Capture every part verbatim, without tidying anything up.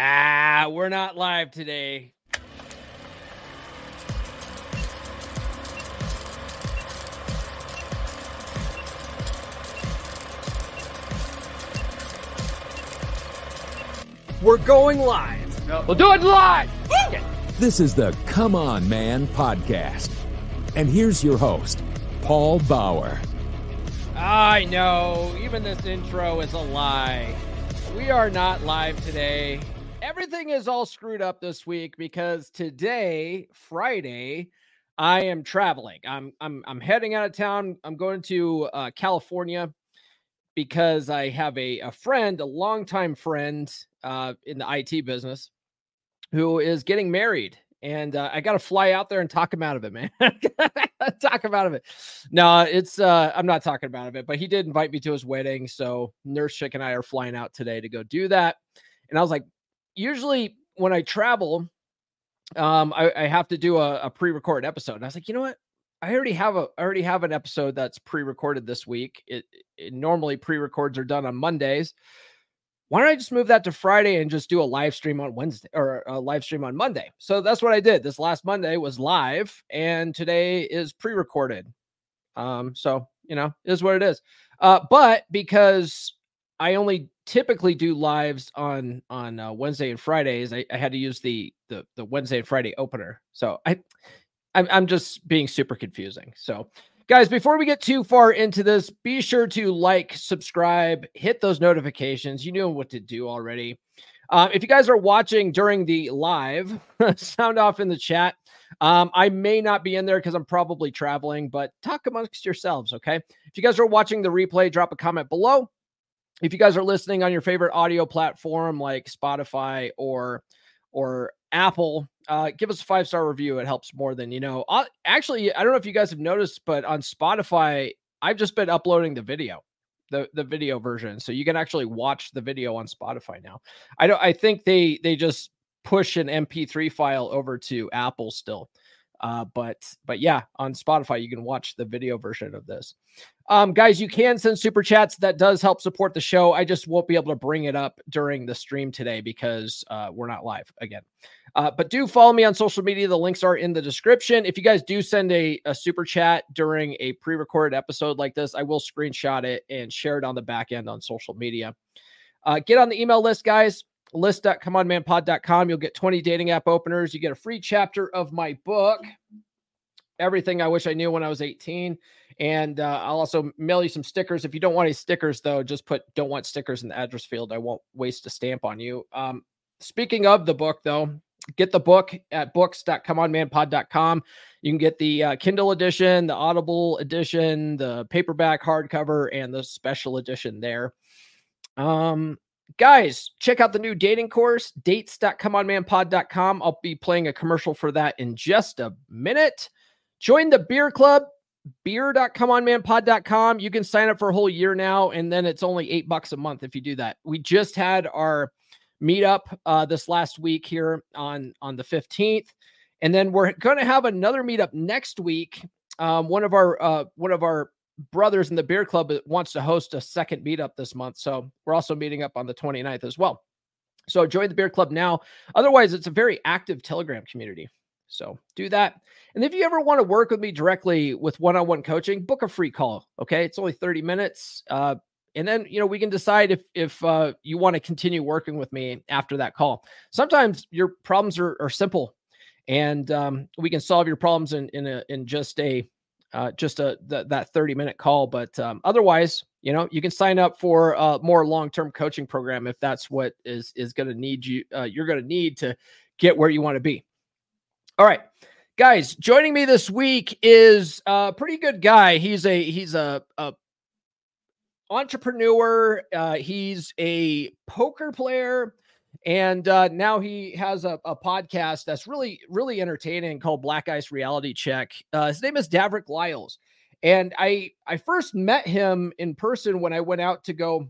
Ah, we're not live today. We're going live. No. We'll do it live. This is the Come On Man podcast. And here's your host, Paul Bauer. I know, even this intro is a lie. We are not live today. Everything is all screwed up this week because today, Friday, I am traveling. I'm I'm I'm heading out of town. I'm going to uh, California because I have a, a friend, a longtime friend uh, in the I T business who is getting married. And uh, I got to fly out there and talk him out of it, man. Talk him out of it. No, it's uh, I'm not talking about it, but he did invite me to his wedding. So Nurse Chick and I are flying out today to go do that. And I was like, usually when I travel, um, I, I have to do a, a pre-recorded episode. And I was like, you know what? I already have a I already have an episode that's pre-recorded this week. It, it normally pre-records are done on Mondays. Why don't I just move that to Friday and just do a live stream on Wednesday or a live stream on Monday? So that's what I did. This last Monday was live and today is pre-recorded. Um, so, you know, it is what it is. Uh, but because I only typically do lives on, on uh, Wednesday and Fridays, I, I had to use the, the, the Wednesday and Friday opener. So I, I'm, I'm just being super confusing. So guys, before we get too far into this, be sure to like, subscribe, hit those notifications. You know what to do already. Um, if you guys are watching during the live, sound off in the chat. Um, I may not be in there because I'm probably traveling, but talk amongst yourselves, okay? If you guys are watching the replay, drop a comment below. If you guys are listening on your favorite audio platform like Spotify or, or Apple, Uh, give us a five-star review. It helps more than you know. I'll, actually, I don't know if you guys have noticed, but on Spotify, I've just been uploading the video, the, the video version. So you can actually watch the video on Spotify now. I don't. I think they they just push an M P three file over to Apple still. Uh, but but yeah, on Spotify, you can watch the video version of this. Um, guys, you can send super chats. That does help support the show. I just won't be able to bring it up during the stream today because uh, we're not live again. Uh, but do follow me on social media. The links are in the description. If you guys do send a, a super chat during a pre-recorded episode like this, I will screenshot it and share it on the back end on social media. Uh, get on the email list, guys. list dot come on man pod dot com. You'll get twenty dating app openers. You get a free chapter of my book, Everything I Wish I Knew When I Was eighteen. And uh, I'll also mail you some stickers. If you don't want any stickers, though, just put don't want stickers in the address field. I won't waste a stamp on you. Um, speaking of the book, though, get the book at books dot come on man pod dot com. You can get the uh, Kindle edition, the Audible edition, the paperback hardcover, and the special edition there. Um, guys, check out the new dating course, dates dot come on man pod dot com. I'll be playing a commercial for that in just a minute. Join the beer club, beer dot come on man pod dot com. You can sign up for a whole year now, and then it's only eight bucks a month if you do that. We just had our meetup uh, this last week here on, on the fifteenth. And then we're going to have another meetup next week. Um, one of our, uh, one of our brothers in the beer club wants to host a second meetup this month. So we're also meeting up on the twenty-ninth as well. So join the beer club now. Otherwise, it's a very active Telegram community. So do that. And if you ever want to work with me directly with one-on-one coaching, book a free call. Okay. It's only thirty minutes. Uh, And then, you know, we can decide if if uh, you want to continue working with me after that call. Sometimes your problems are, are simple, and um, we can solve your problems in in, a, in just a uh, just a th- that thirty minute call. But um, otherwise, you know, you can sign up for a more long term coaching program if that's what is is going to need you. Uh, you're going to need to get where you want to be. All right, guys, joining me this week is a pretty good guy. He's a he's a, a entrepreneur. Uh, he's a poker player, and uh, now he has a, a podcast that's really, really entertaining called Black Ice Reality Check. Uh, his name is Davrick Liles, and I I first met him in person when I went out to go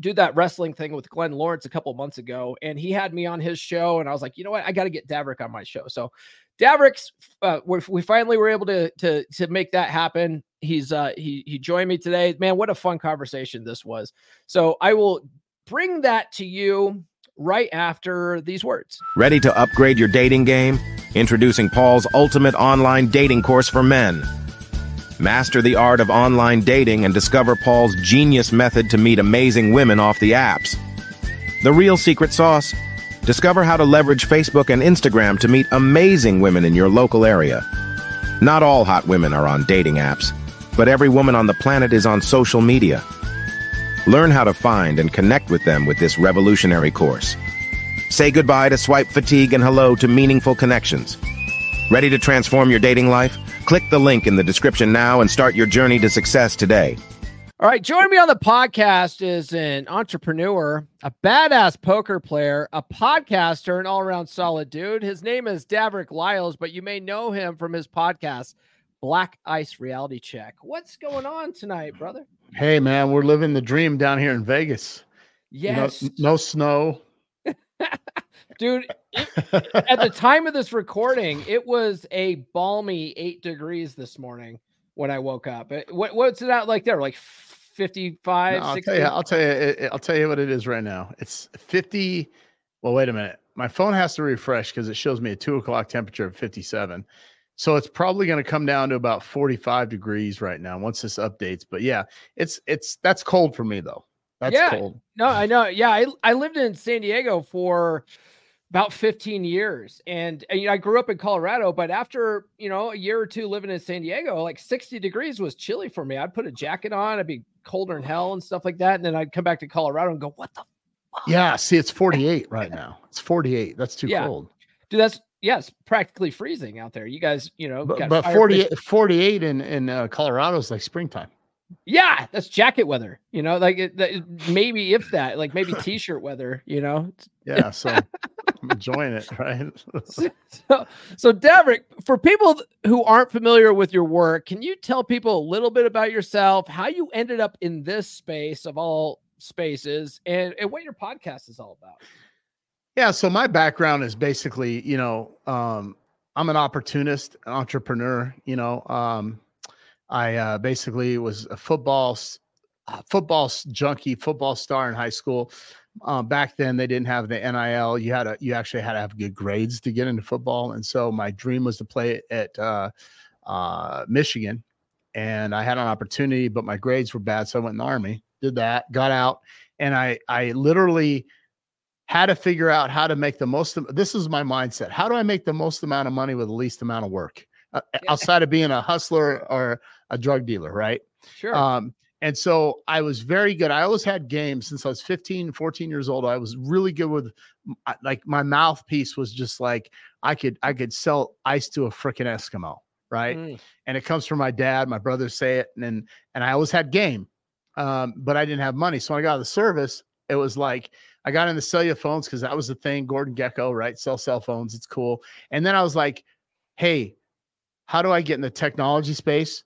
do that wrestling thing with Glenn Lawrence a couple months ago, and he had me on his show, and I was like, you know what, I got to get Davrick on my show. So Davrick's, uh, we finally were able to to to make that happen. He's uh he he joined me today. Man, what a fun conversation this was. So I will bring that to you right after these words. Ready to upgrade your dating game? Introducing Paul's ultimate online dating course for men. Master the art of online dating and discover Paul's genius method to meet amazing women off the apps. The real secret sauce? Discover how to leverage Facebook and Instagram to meet amazing women in your local area. Not all hot women are on dating apps, but every woman on the planet is on social media. Learn how to find and connect with them with this revolutionary course. Say goodbye to swipe fatigue and hello to meaningful connections. Ready to transform your dating life? Click the link in the description now and start your journey to success today. All right, joining me on the podcast is an entrepreneur, a badass poker player, a podcaster, an all-around solid dude. His name is Davrick Liles, but you may know him from his podcast, Black Ice Reality Check. What's going on tonight, brother? Hey, man, we're living the dream down here in Vegas. Yes. You know, no snow. Dude, it, at the time of this recording, it was a balmy eight degrees this morning when I woke up. It, what, what's it out like there? Like fifty-five, no, I'll sixty? Tell you, I'll tell you. It, I'll tell you what it is right now. It's fifty. Well, wait a minute. My phone has to refresh because it shows me a two o'clock temperature of fifty-seven. So it's probably going to come down to about forty-five degrees right now once this updates. But yeah, it's it's that's cold for me though. That's yeah, cold. No, I know. Yeah, I I lived in San Diego for about fifteen years, and, and you know, I grew up in Colorado. But after you know a year or two living in San Diego, like sixty degrees was chilly for me. I'd put a jacket on. I'd be colder than hell and stuff like that. And then I'd come back to Colorado and go, "What the fuck?" Yeah, see, it's forty-eight right now. It's forty-eight. That's too yeah. cold, dude. That's yes, yeah, practically freezing out there. You guys, you know, but, got but forty-eight, forty-eight in in uh, Colorado is like springtime. Yeah, that's jacket weather, you know, like it, it, maybe if that, like maybe t-shirt weather, you know. Yeah, so I'm enjoying it, right? so, so, so Davrick, for people who aren't familiar with your work, can you tell people a little bit about yourself, how you ended up in this space of all spaces, and, and what your podcast is all about? Yeah, so my background is basically, you know, um, I'm an opportunist, an entrepreneur, you know, um, I uh, basically was a football, football junkie, football star in high school. Um, back then, they didn't have the N I L. You had to, you actually had to have good grades to get into football. And so my dream was to play at uh, uh, Michigan. And I had an opportunity, but my grades were bad. So I went in the Army, did that, got out. And I, I literally had to figure out how to make the most of, this is my mindset. How do I make the most amount of money with the least amount of work? Uh, outside of being a hustler or a drug dealer, right? Sure. Um, and so I was very good. I always had games since I was fifteen, fourteen years old. I was really good with, like, my mouthpiece was just like, I could, I could sell ice to a freaking Eskimo, right? Mm. And it comes from my dad, my brothers say it. And then, and I always had game, um, but I didn't have money. So when I got out of the service, it was like, I got into cellular phones because that was the thing, Gordon Gecko, right? Sell cell phones. It's cool. And then I was like, hey, how do I get in the technology space?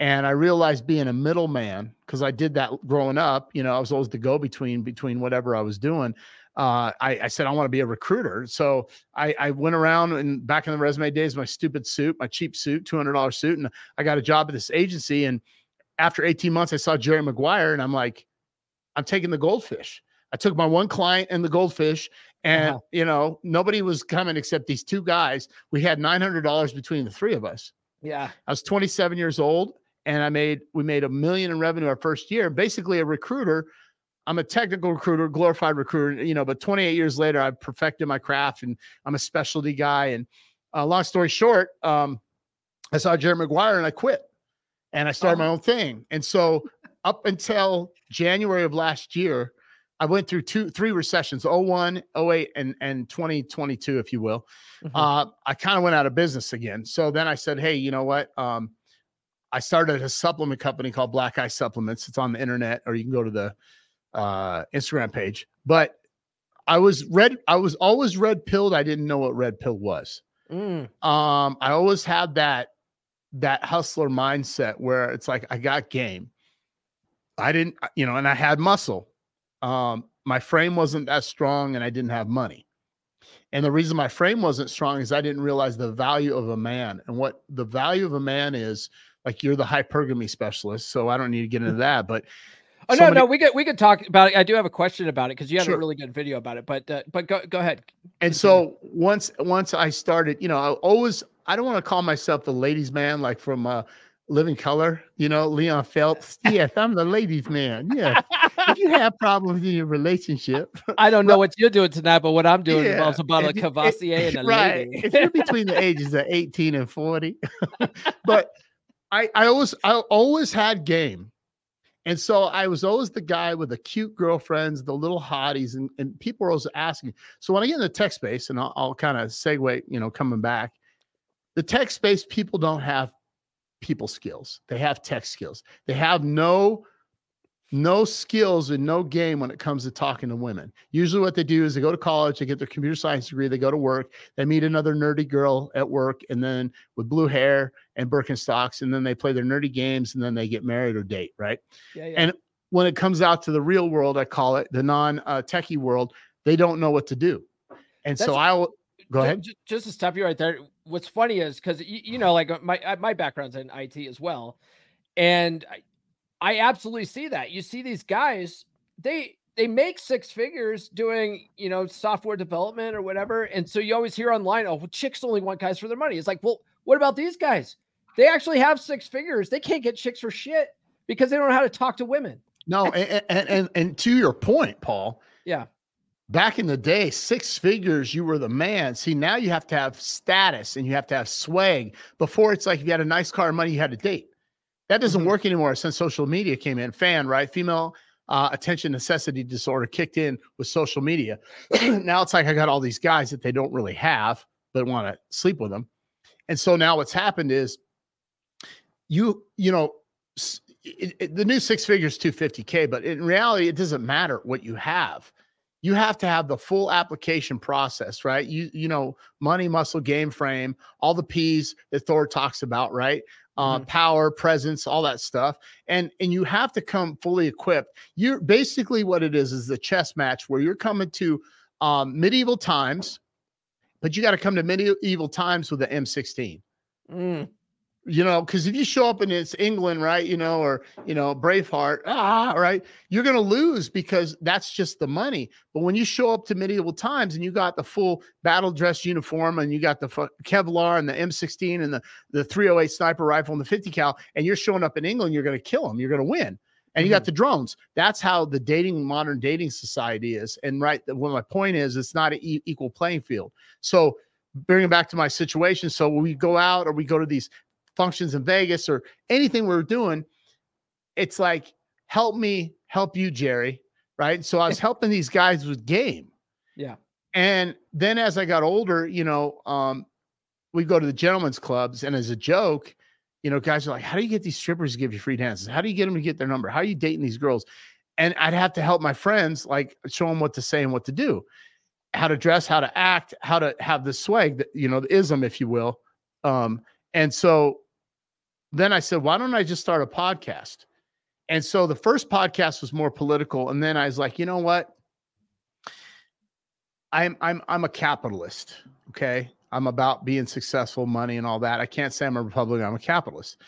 And I realized being a middleman, because I did that growing up, you know, I was always the go-between between whatever I was doing. Uh, I, I said, I want to be a recruiter. So I, I went around, and back in the resume days, my stupid suit, my cheap suit, two hundred dollar suit. And I got a job at this agency. And after eighteen months, I saw Jerry Maguire, and I'm like, I'm taking the goldfish. I took my one client and the goldfish, and, wow. you know, nobody was coming except these two guys. We had nine hundred dollars between the three of us. Yeah. I was twenty-seven years old, and I made, we made a million in revenue our first year. Basically a recruiter. I'm a technical recruiter, glorified recruiter, you know, but twenty-eight years later, I've perfected my craft, and I'm a specialty guy. And uh, long story short, um, I saw Jerry Maguire, and I quit, and I started oh. my own thing. And so up until January of last year, I went through two, three recessions, oh one, oh eight, and, and twenty twenty-two, if you will. Mm-hmm. Uh, I kind of went out of business again. So then I said, hey, you know what? Um, I started a supplement company called Black Ice Supplements. It's on the internet, or you can go to the uh, Instagram page. But I was red. I was always red pilled. I didn't know what red pill was. Mm. Um, I always had that, that hustler mindset where it's like, I got game. I didn't, you know, and I had muscle. Um, my frame wasn't that strong, and I didn't have money. And the reason my frame wasn't strong is I didn't realize the value of a man, and what the value of a man is. Like, you're the hypergamy specialist, so I don't need to get into that, but Oh, somebody... no, no, we could we could talk about it. I do have a question about it because you had sure. a really good video about it. But uh, but go go ahead. And so once once I started, you know, I always I don't want to call myself the ladies' man like from uh, Living Color, you know, Leon Phelps. Yes, I'm the ladies' man. Yeah, if you have problems in your relationship, I don't know what you're doing tonight, but what I'm doing yeah. involves a bottle of Cavassier and a right. lady. If you're between the ages of eighteen and forty, but I I always I always had game. And so I was always the guy with the cute girlfriends, the little hotties, and, and people were always asking. So when I get in the tech space, and I'll, I'll kind of segue, you know, coming back, the tech space, people don't have people skills. They have tech skills. They have no, no skills and no game when it comes to talking to women. Usually what they do is they go to college, they get their computer science degree, they go to work, they meet another nerdy girl at work, and then with blue hair and Birkenstocks, and then they play their nerdy games, and then they get married or date, right? Yeah, yeah. And when it comes out to the real world, I call it the non-techie uh, world, they don't know what to do. And That's, so I'll go just, ahead. Just to stop you right there, what's funny is because, you, you know, like my, my background's in I T as well, and I, I absolutely see that. You see these guys, they they make six figures doing, you know, software development or whatever. And so you always hear online, oh, well, chicks only want guys for their money. It's like, well, what about these guys? They actually have six figures. They can't get chicks for shit because they don't know how to talk to women. No, and and, and, and to your point, Paul. Yeah. Back in the day, six figures, you were the man. See, now you have to have status and you have to have swag. Before, it's like if you had a nice car and money, you had a date. That doesn't work anymore since social media came in. F A N, right? Female uh, attention necessity disorder kicked in with social media. Now it's like I got all these guys that they don't really have, but want to sleep with them. And so now what's happened is you, you know, it, it, the new six figures, two fifty K, but in reality, it doesn't matter what you have. You have to have the full application process, right? You, you know, money, muscle, game, frame, all the P's that Thor talks about, right? Uh, mm-hmm. Power, presence, all that stuff. And, and you have to come fully equipped. You're basically what it is, is the chess match where you're coming to um, medieval times, but you got to come to medieval times with the M sixteen, mm. you know, cause if you show up and it's England, right. You know, or, you know, Braveheart, ah, right. You're going to lose because that's just the money. But when you show up to medieval times and you got the full battle dress uniform and you got the Kevlar and the M sixteen and the, the three oh eight sniper rifle and the fifty cal, and you're showing up in England, you're going to kill them. You're going to win. And mm-hmm. you got the drones. That's how the dating, modern dating society is. And right. Well, my point is it's not an e- equal playing field. So bringing back to my situation. So when we go out or we go to these functions in Vegas or anything we're doing, it's like, help me help you, Jerry. Right. So I was helping these guys with game. Yeah. And then as I got older, you know, um, we go to the gentlemen's clubs and as a joke, you know, guys are like, how do you get these strippers to give you free dances? How do you get them to get their number? How are you dating these girls? And I'd have to help my friends, like show them what to say and what to do, how to dress, how to act, how to have the swag that, you know, the ism, if you will. Um, and so then I said, why don't I just start a podcast? And so the first podcast was more political. And then I was like, you know what? I'm, I'm, I'm a capitalist. Okay. I'm about being successful, money and all that. I can't say I'm a Republican. I'm a capitalist,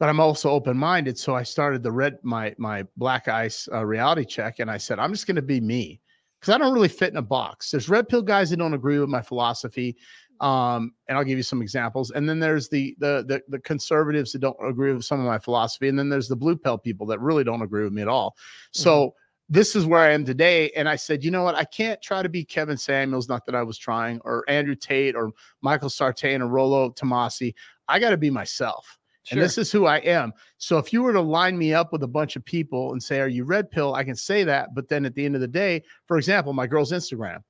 but I'm also open-minded. So I started the red, my, my Black Ice uh, Reality Check. And I said, I'm just going to be me because I don't really fit in a box. There's red pill guys that don't agree with my philosophy. Um, and I'll give you some examples. And then there's the, the, the, the conservatives that don't agree with some of my philosophy. And then there's the blue pill people that really don't agree with me at all. So mm-hmm. this is where I am today. And I said, you know what? I can't try to be Kevin Samuels. Not that I was trying, or Andrew Tate or Michael Sartain or Rollo Tomassi. I got to be myself. Sure. And this is who I am. So if you were to line me up with a bunch of people and say, are you red pill? I can say that. But then at the end of the day, for example, my girl's Instagram,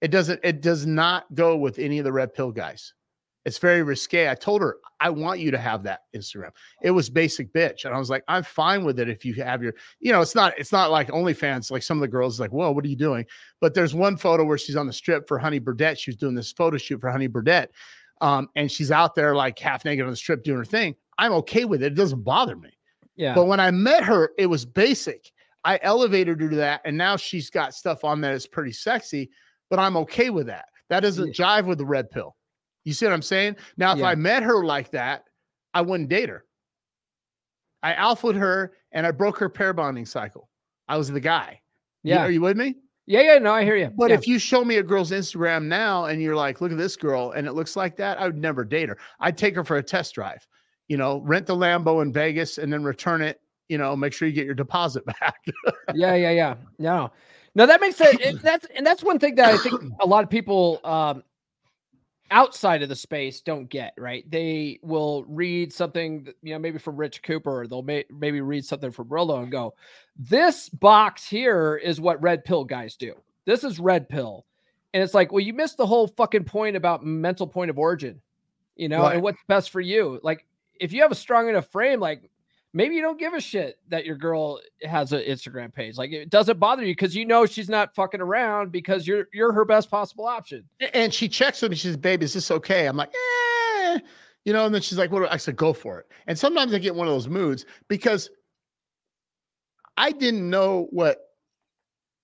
It doesn't, it does not go with any of the red pill guys. It's very risque. I told her, I want you to have that Instagram. It was basic bitch. And I was like, I'm fine with it. If you have your, you know, it's not, it's not like OnlyFans. Like some of the girls like, whoa, what are you doing? But there's one photo where she's on the strip for Honey Birdette. She was doing this photo shoot for Honey Birdette. Um, and she's out there like half naked on the strip doing her thing. I'm okay with it. It doesn't bother me. Yeah. But when I met her, it was basic. I elevated her to that. And now she's got stuff on that is pretty sexy. But I'm okay with that. That doesn't jive with the red pill. You see what I'm saying? Now, if yeah. I met her like that, I wouldn't date her. I alpha'd her and I broke her pair bonding cycle. I was the guy. Yeah. You, are you with me? Yeah, yeah, no, I hear you. But yeah. if you show me a girl's Instagram now and you're like, look at this girl, and it looks like that, I would never date her. I'd take her for a test drive, you know, rent the Lambo in Vegas and then return it, you know, make sure you get your deposit back. yeah, yeah, yeah. No, no, that makes sense. It, that's, and that's one thing that I think a lot of people um, outside of the space don't get, right? They will read something, you know, maybe from Rich Cooper, or they'll may, maybe read something from Rollo and go, this box here is what red pill guys do. This is red pill. And it's like, well, you missed the whole fucking point about mental point of origin, you know, right. and what's best for you. Like, if you have a strong enough frame, like maybe you don't give a shit that your girl has an Instagram page. Like, it doesn't bother you because you know she's not fucking around because you're you're her best possible option. And she checks with me. She says, babe, is this okay? I'm like, eh. You know, and then she's like, what? Well, I said, go for it. And sometimes I get one of those moods because I didn't know what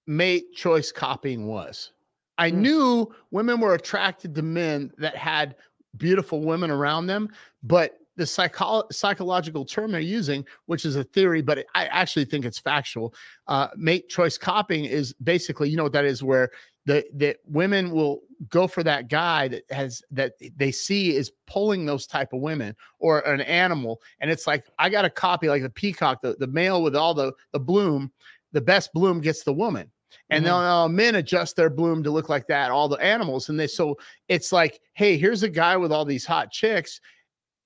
mate choice copying was. I mm. knew women were attracted to men that had beautiful women around them, but the psycho psychological term they're using, which is a theory, but it, I actually think it's factual. Uh, mate choice copying is basically, you know what that is, where the, the women will go for that guy that has, that they see is pulling those type of women or an animal. And it's like, I got to copy like the peacock, the, the male with all the, the bloom, the best bloom gets the woman. And mm-hmm. then uh, men adjust their bloom to look like that, all the animals. And they, so it's like, hey, here's a guy with all these hot chicks,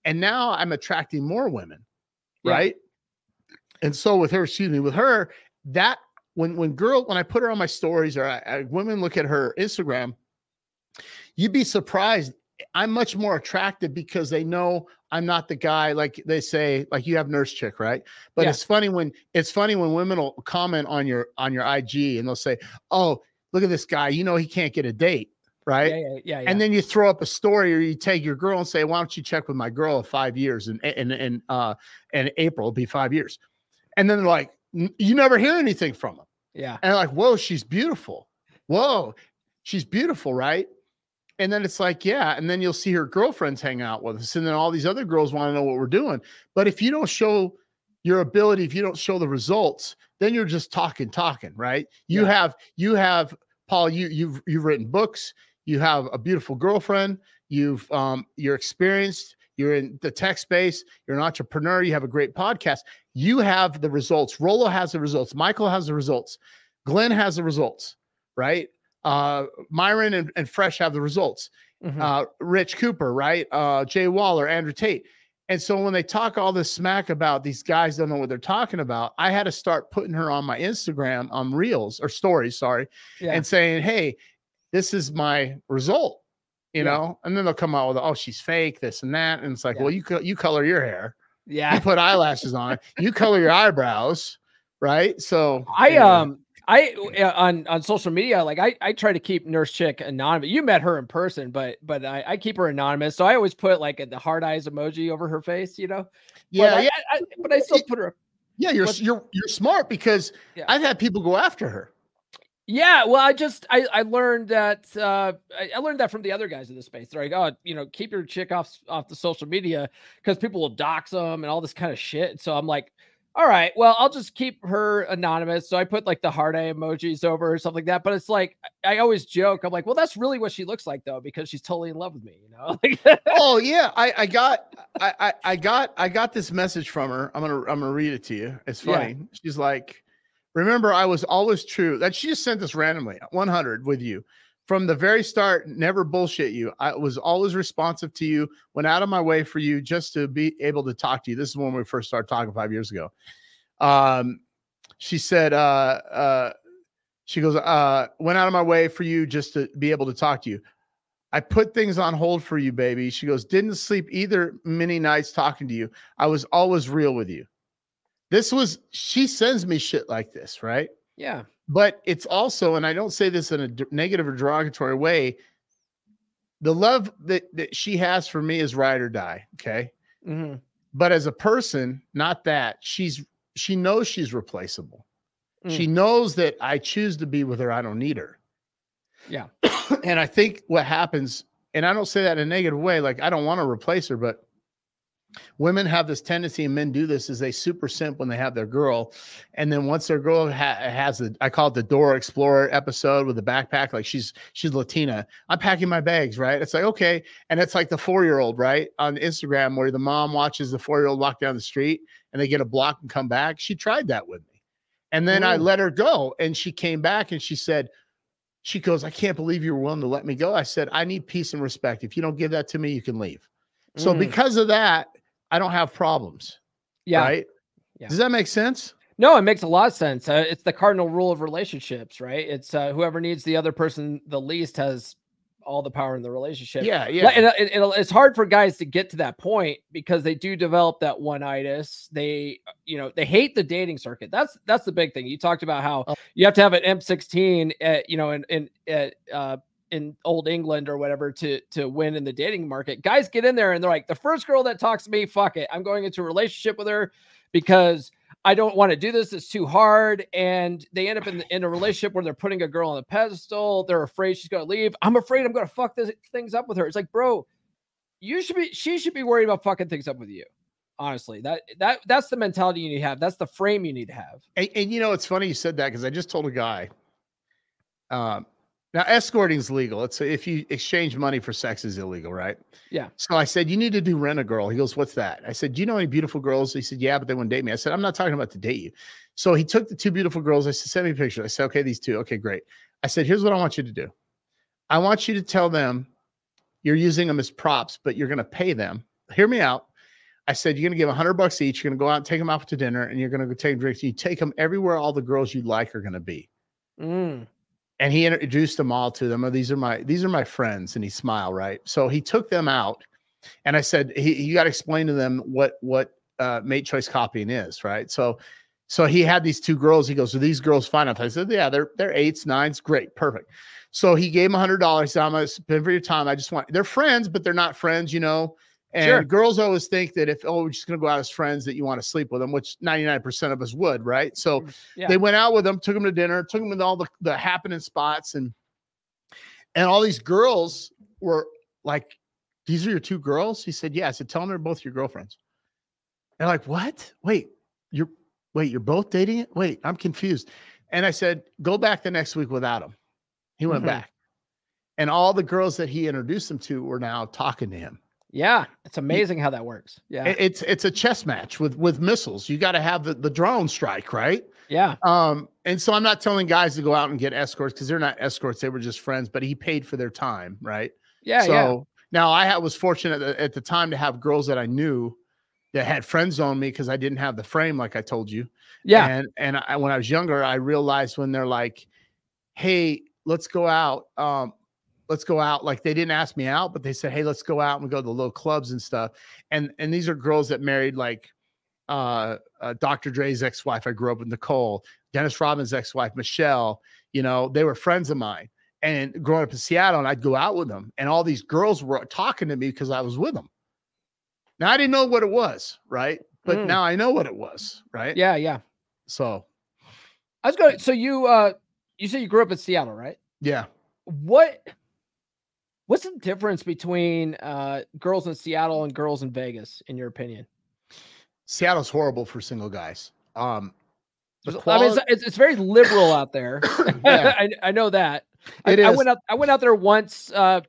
and now I'm attracting more women, right? Yeah. And so with her, excuse me, with her, that when when girl, when I put her on my stories or I, I, women look at her Instagram, you'd be surprised. I'm much more attractive because they know I'm not the guy, like they say, like you have nurse chick, right? But yeah. it's funny when it's funny when women will comment on your on your I G and they'll say, "Oh, look at this guy. You know he can't get a date." Right. Yeah, yeah, yeah, yeah. And then you throw up a story, or you take your girl and say, why don't you check with my girl five years and, and, and, uh, and April will be five years. And then they're like, you never hear anything from them. Yeah. And they're like, whoa, she's beautiful. Whoa, she's beautiful. Right. And then it's like, yeah. And then you'll see her girlfriends hang out with us. And then all these other girls want to know what we're doing. But if you don't show your ability, if you don't show the results, then you're just talking, talking, right? You yeah. have, you have Paul, you, you've, you've written books. You have a beautiful girlfriend. You've um, you're experienced. You're in the tech space. You're an entrepreneur. You have a great podcast. You have the results. Rollo has the results. Michael has the results. Glenn has the results, right? Uh, Myron and, and Fresh have the results. Mm-hmm. uh, Rich Cooper, right? Uh, Jay Waller, Andrew Tate. And so when they talk all this smack about these guys don't know what they're talking about, I had to start putting her on my Instagram on Reels or Stories, sorry, yeah. and saying, hey, this is my result, you yeah. know, and then they'll come out with, oh, she's fake, this and that. And it's like, yeah. well, you, you color your hair. Yeah. You put eyelashes on it. You color your eyebrows. Right. So I, anyway. um, I, on, on social media, like I, I try to keep nurse chick anonymous. You met her in person, but, but I, I keep her anonymous. So I always put like the hard eyes emoji over her face, you know? Yeah. But, yeah. I, I, but I still put her. Yeah. You're, but, you're, you're smart because yeah. I've had people go after her. Yeah, well, I just I, I learned that uh, I, I learned that from the other guys in the space. They're like, oh, you know, keep your chick off off the social media because people will dox them and all this kind of shit. So I'm like, all right, well, I'll just keep her anonymous. So I put like the heart eye emojis over or something like that. But it's like I always joke. I'm like, well, that's really what she looks like though, because she's totally in love with me, you know. oh yeah, I I got I, I I got I got this message from her. I'm gonna I'm gonna read it to you. It's funny. Yeah. She's like, remember, I was always true. That she just sent this randomly. one hundred with you from the very start. Never bullshit you. I was always responsive to you. Went out of my way for you just to be able to talk to you. This is when we first started talking five years ago. Um, she said, uh, uh, she goes, uh, went out of my way for you just to be able to talk to you. I put things on hold for you, baby. She goes, didn't sleep either many nights talking to you. I was always real with you. This was, she sends me shit like this, right? Yeah. But it's also, and I don't say this in a negative or derogatory way, the love that, that she has for me is ride or die, okay? Mm-hmm. But as a person, not that. She's She knows she's replaceable. Mm. She knows that I choose to be with her. I don't need her. Yeah. And I think what happens, and I don't say that in a negative way, like I don't want to replace her, but Women have this tendency, and men do this, is they super simp when they have their girl. And then once their girl ha- has the, I call it the Dora Explorer episode with the backpack, like she's, she's Latina. I'm packing my bags, right? It's like, okay. And it's like the four-year-old, right? On Instagram where the mom watches the four-year-old walk down the street and they get a block and come back. She tried that with me. And then Ooh. I let her go. And she came back and she said, she goes, I can't believe you were willing to let me go. I said, I need peace and respect. If you don't give that to me, you can leave. Mm. So because of that, I don't have problems. Yeah. Right. Yeah. Does that make sense? No, it makes a lot of sense. Uh, it's the cardinal rule of relationships, right? It's uh, whoever needs the other person the least has all the power in the relationship. Yeah. Yeah. And it, it, it's hard for guys to get to that point because they do develop that one-itis. They, you know, they hate the dating circuit. That's, that's the big thing. You talked about how oh. you have to have an M sixteen, at, you know, in, in, at, uh, in old England or whatever to, to win in the dating market. Guys get in there and they're like, the first girl that talks to me, fuck it. I'm going into a relationship with her because I don't want to do this. It's too hard. And they end up in, in a relationship where they're putting a girl on a pedestal. They're afraid she's going to leave. I'm afraid I'm going to fuck this, things up with her. It's like, bro, you should be, she should be worried about fucking things up with you. Honestly, that, that, that's the mentality you need to have. That's the frame you need to have. And, and you know, it's funny you said that, cause I just told a guy, um, now, escorting is legal. It's if you exchange money for sex is illegal, right? Yeah. So I said, you need to do rent a girl. He goes, what's that? I said, do you know any beautiful girls? He said, yeah, but they wouldn't date me. I said, I'm not talking about to date you. So he took the two beautiful girls. I said, send me a picture. I said, okay, these two. Okay, great. I said, here's what I want you to do. I want you to tell them you're using them as props, but you're going to pay them. Hear me out. I said, you're going to give a hundred bucks each. You're going to go out and take them out to dinner and you're going to go take drinks. You take them everywhere. All the girls you like are going to be. Mm. And he introduced them all to them. Oh, these are my, these are my friends. And he smiled, right? So he took them out. And I said, he, you got to explain to them what, what uh, mate choice copying is, right? So, so he had these two girls. He goes, are these girls fine enough? I said, yeah, they're, they're eights, nines. Great. Perfect. So he gave him a hundred dollars. I'm going to spend for your time. I just want, they're friends, but they're not friends, you know? And sure. Girls always think that if, oh, we're just going to go out as friends, that you want to sleep with them, which ninety-nine percent of us would, right? So yeah. They went out with them, took them to dinner, took them to all the, the happening spots. And and all these girls were like, these are your two girls? He said, yeah. I said, tell them they're both your girlfriends. They're like, what? Wait, you're, wait, you're both dating it? Wait, I'm confused. And I said, go back the next week without him. He went mm-hmm. back. And all the girls that he introduced them to were now talking to him. Yeah. It's amazing how that works. Yeah. It's, it's a chess match with, with missiles. You got to have the, the drone strike, right? Yeah. Um, and so I'm not telling guys to go out and get escorts because they're not escorts. They were just friends, but he paid for their time. Right. Yeah. So yeah. Now I had, was fortunate at the time to have girls that I knew that had friend zoned me because I didn't have the frame. Like I told you. Yeah. And, and I, when I was younger, I realized when they're like, hey, let's go out. Um, Let's go out. Like they didn't ask me out, but they said, hey, let's go out and go to the little clubs and stuff. And, and these are girls that married like uh, uh, Doctor Dre's ex-wife. I grew up with Nicole, Dennis Rodman's ex-wife, Michelle, you know, they were friends of mine and growing up in Seattle, and I'd go out with them. And all these girls were talking to me because I was with them. Now I didn't know what it was. Right. But mm. now I know what it was. Right. Yeah. Yeah. So I was going to, so you, uh, you said you grew up in Seattle, right? Yeah. What, What's the difference between uh, girls in Seattle and girls in Vegas, in your opinion? Seattle's horrible for single guys. Um, quality- I mean, it's, it's very liberal out there. Yeah. I, I know that. I, I went out. I went out there once. Uh,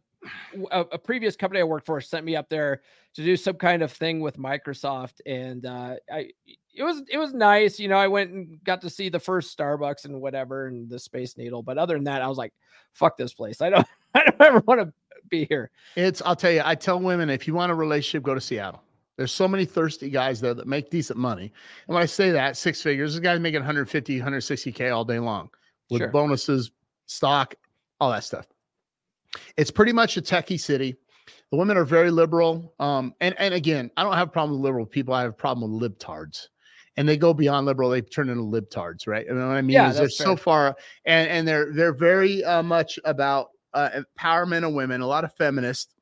a, a previous company I worked for sent me up there to do some kind of thing with Microsoft, and uh, I it was it was nice. You know, I went and got to see the first Starbucks and whatever, and the Space Needle. But other than that, I was like, "Fuck this place. I don't. I don't ever want to." Be here. It's, I'll tell you, I tell women, if you want a relationship, go to Seattle. There's so many thirsty guys there that make decent money. And when I say that, six figures, this guy's making one fifty, one sixty K all day long with sure. bonuses, stock, all that stuff. It's pretty much a techie city. The women are very liberal. Um, and, and again, I don't have a problem with liberal people. I have a problem with libtards. And they go beyond liberal; they turn into libtards, right? And you know what I mean yeah, is they're fair. so far, and and they're they're very uh, much about. Uh, empowerment of women, a lot of feminists,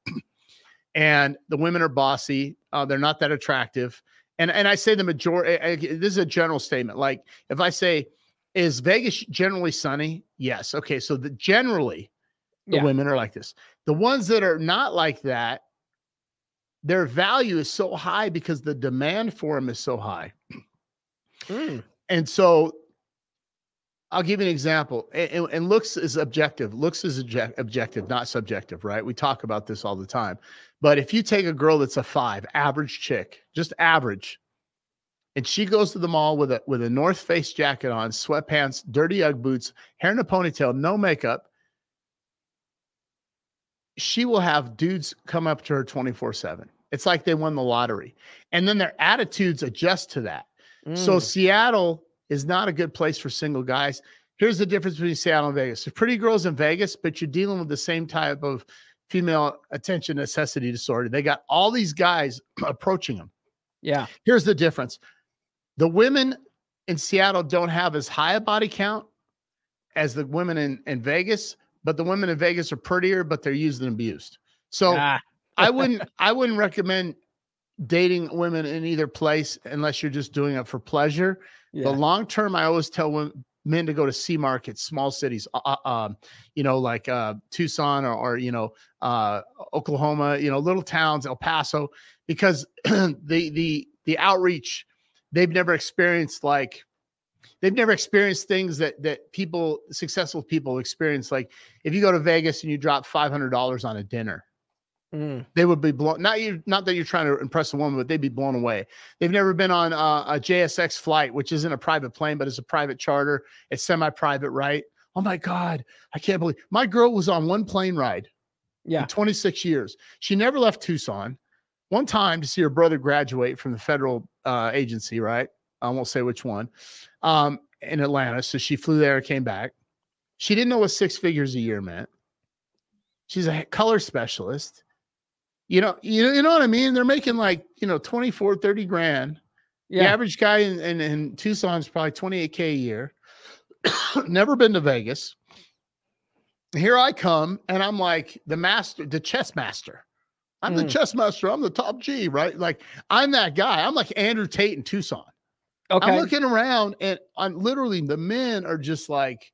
and the women are bossy. Uh, they're not that attractive. And and I say the majority, I, I, this is a general statement. Like if I say, is Vegas generally sunny? Yes. Okay. So the generally the yeah. women are like this. The ones that are not like that, their value is so high because the demand for them is so high. Mm. And so I'll give you an example. And, and looks is objective. Looks is objective, not subjective, right? We talk about this all the time. But if you take a girl that's a five, average chick, just average, and she goes to the mall with a with a North Face jacket on, sweatpants, dirty Ugg boots, hair in a ponytail, no makeup, she will have dudes come up to her twenty-four seven. It's like they won the lottery. And then their attitudes adjust to that. Mm. So Seattle is not a good place for single guys. Here's the difference between Seattle and Vegas. There's pretty girls in Vegas, but you're dealing with the same type of female attention necessity disorder. They got all these guys approaching them. Yeah. Here's the difference. The women in Seattle don't have as high a body count as the women in, in Vegas, but the women in Vegas are prettier, but they're used and abused. So ah. I wouldn't, I wouldn't recommend dating women in either place unless you're just doing it for pleasure. Yeah. But long term, I always tell women, men to go to sea markets, small cities, uh, um, you know, like uh, Tucson or, or you know, uh, Oklahoma, you know, little towns, El Paso, because the the the outreach, they've never experienced like. They've never experienced things that that people, successful people experience. Like if you go to Vegas and you drop five hundred dollars on a dinner, mm. they would be blown. Not you, not that you're trying to impress a woman, but they'd be blown away. They've never been on a, a J S X flight, which isn't a private plane, but it's a private charter. It's semi-private, right? Oh my God, I can't believe my girl was on one plane ride. Yeah, in twenty-six years. She never left Tucson. One time to see her brother graduate from the federal uh, agency, right? I won't say which one, um, in Atlanta. So she flew there, came back. She didn't know what six figures a year meant. She's a color specialist. You know, you, you know what I mean? They're making like, you know, twenty-four, thirty grand. Yeah. The average guy in, in, in Tucson is probably twenty-eight K a year. Never been to Vegas. Here I come. And I'm like the master, the chess master. I'm mm. the chess master. I'm the top G, right? Like I'm that guy. I'm like Andrew Tate in Tucson. Okay. I'm looking around and I'm literally, the men are just like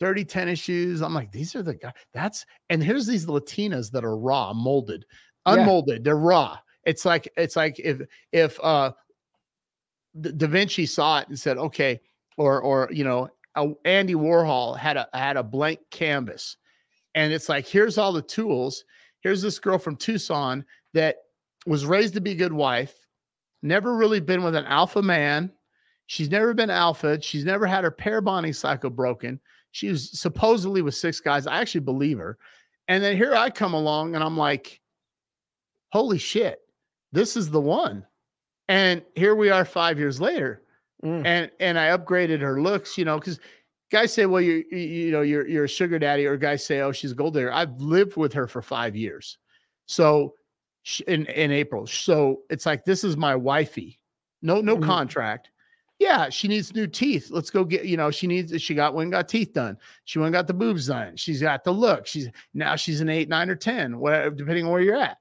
dirty tennis shoes. I'm like, these are the guys. That's, and here's these Latinas that are raw, molded, unmolded. Yeah. They're raw. It's like, it's like if, if, uh, Da Vinci saw it and said, okay, or, or, you know, uh, Andy Warhol had a, had a blank canvas. And it's like, here's all the tools. Here's this girl from Tucson that was raised to be a good wife, never really been with an alpha man. She's never been alpha. She's never had her pair bonding cycle broken. She was supposedly with six guys. I actually believe her. And then here I come along and I'm like, holy shit, this is the one. And here we are five years later. Mm. And, and I upgraded her looks, you know, because guys say, well, you you know, you're, you're a sugar daddy, or guys say, oh, she's a gold digger. I've lived with her for five years. So in, in April. So it's like, this is my wifey. No, no mm-hmm. contract. Yeah, she needs new teeth. Let's go get, you know, she needs, she got one, got teeth done. She went and got the boobs done. She's got the look. She's now she's an eight, nine, or ten, whatever, depending on where you're at.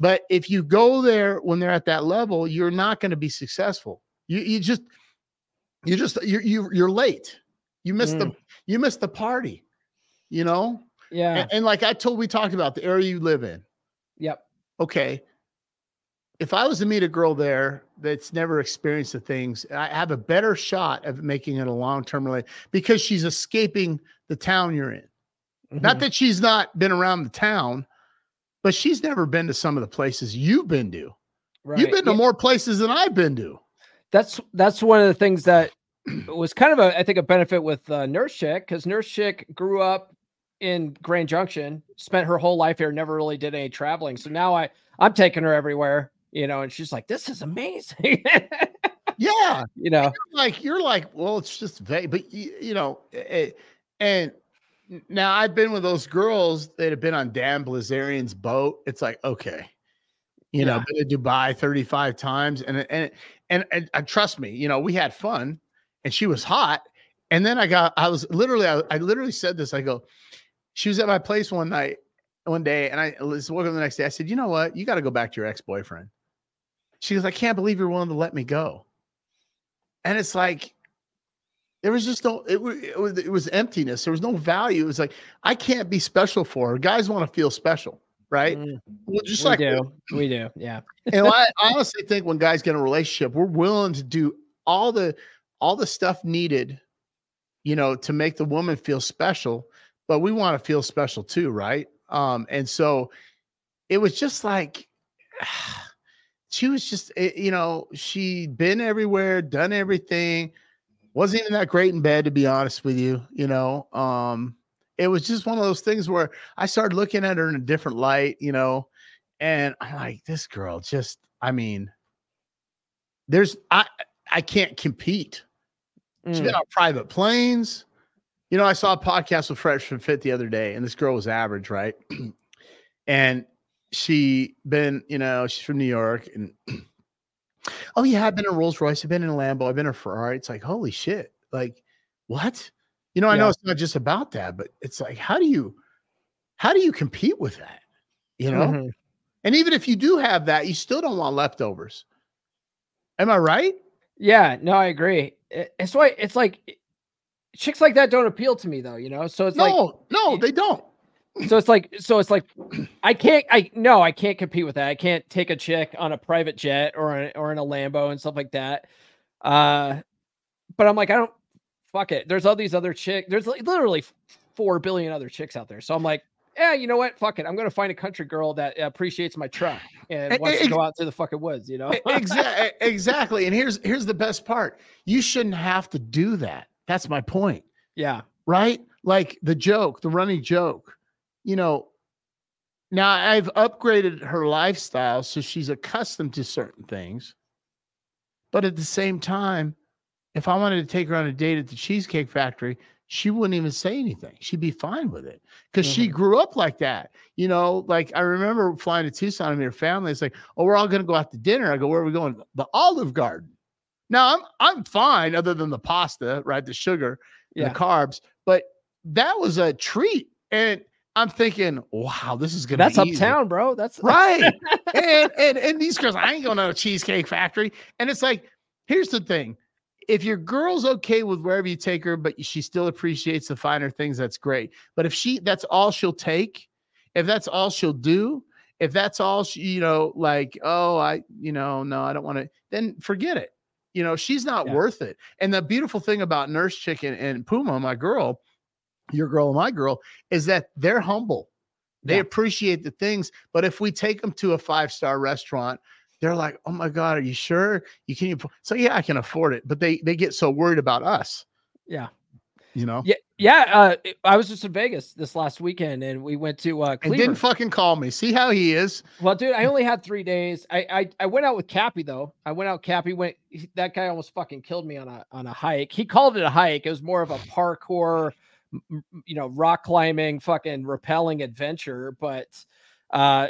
But if you go there when they're at that level, you're not going to be successful. You you just you just you you you're late. You missed mm. the you missed the party, you know? Yeah. And, and like I told, we talked about the area you live in. Yep. Okay. If I was to meet a girl there that's never experienced the things, I have a better shot of making it a long-term relationship because she's escaping the town you're in. Mm-hmm. Not that she's not been around the town, but she's never been to some of the places you've been to. Right. You've been to yeah. more places than I've been to. That's, that's one of the things that was kind of a, I think a benefit with uh, Nurse Chick, because Nurse Chick grew up in Grand Junction, spent her whole life here, never really did any traveling. So now I, I'm taking her everywhere. You know, and she's like, this is amazing. Yeah. You know, you're like, you're like, well, it's just vague, but you, you know, it, and now I've been with those girls that have been on Dan Blazarian's boat. It's like, okay, you yeah. know, been to Dubai thirty-five times. And, and, and, and, and trust me, you know, we had fun and she was hot. And then I got, I was literally, I, I literally said this, I go, she was at my place one night, one day. And I was woke up the next day. I said, you know what? You got to go back to your ex-boyfriend. She goes, I can't believe you're willing to let me go. And it's like, there was just no, it, it, was, it was emptiness. There was no value. It was like, I can't be special for her. Guys want to feel special. right? Mm, well, just we like do. We, we do. Yeah. And I honestly think when guys get in a relationship, we're willing to do all the, all the stuff needed, you know, to make the woman feel special, but we want to feel special too. Right. Um, and so it was just like, she was just, you know, she'd been everywhere, done everything. Wasn't even that great in bed, to be honest with you. You know, um, it was just one of those things where I started looking at her in a different light, you know, and I'm like, this girl just, I mean, there's, I, I can't compete. Mm. She's been on private planes. You know, I saw a podcast with Fresh from Fit the other day, and this girl was average, right? And she been, you know, she's from New York, and oh yeah, I've been in a Rolls Royce, I've been in a Lambo, I've been in a Ferrari. It's like, holy shit. Like, what? You know, I yeah. know it's not just about that, but it's like, how do you, how do you compete with that? You know? Mm-hmm. And even if you do have that, you still don't want leftovers. Am I right? Yeah, no, I agree. It's why it's like chicks like that don't appeal to me though, you know? So it's no, like, no, they don't. So it's like, so it's like, I can't, I no, I can't compete with that. I can't take a chick on a private jet or, a, or in a Lambo and stuff like that. Uh, but I'm like, I don't, fuck it. There's all these other chicks. There's like literally four billion other chicks out there. So I'm like, yeah, you know what? Fuck it. I'm going to find a country girl that appreciates my truck and it, wants it, to go out to the fucking woods, you know? Exactly. Exactly. And here's, here's the best part. You shouldn't have to do that. That's my point. Yeah. Right. Like the joke, the running joke, you know, now I've upgraded her lifestyle. So she's accustomed to certain things, but at the same time, if I wanted to take her on a date at the Cheesecake Factory, she wouldn't even say anything. She'd be fine with it because mm-hmm. she grew up like that. You know, like I remember flying to Tucson and her family. It's like, oh, we're all going to go out to dinner. I go, where are we going? The Olive Garden. Now I'm I'm fine, other than the pasta, right? The sugar, yeah. the carbs, but that was a treat. And I'm thinking, wow, this is gonna that's be uptown, easy. Bro. That's right. and and and these girls, I ain't going to a Cheesecake Factory. And it's like, here's the thing. If your girl's okay with wherever you take her, but she still appreciates the finer things, that's great. But if she, that's all she'll take, if that's all she'll do, if that's all she, you know, like, oh, I, you know, no, I don't want to, then forget it. You know, she's not yeah. worth it. And the beautiful thing about Nurse Chicken and Puma, my girl, your girl and my girl, is that they're humble. They yeah. appreciate the things. But if we take them to a five-star restaurant, they're like, oh my God, are you sure you can? So yeah, I can afford it, but they, they get so worried about us. Yeah. You know? Yeah. Yeah. Uh, I was just in Vegas this last weekend and we went to, uh, Cleaver. And didn't fucking call me. See how he is. Well, dude, I only had three days. I, I, I went out with Cappy though. I went out, Cappy went, he, that guy almost fucking killed me on a, on a hike. He called it a hike. It was more of a parkour, you know, rock climbing, fucking rappelling adventure. But, uh,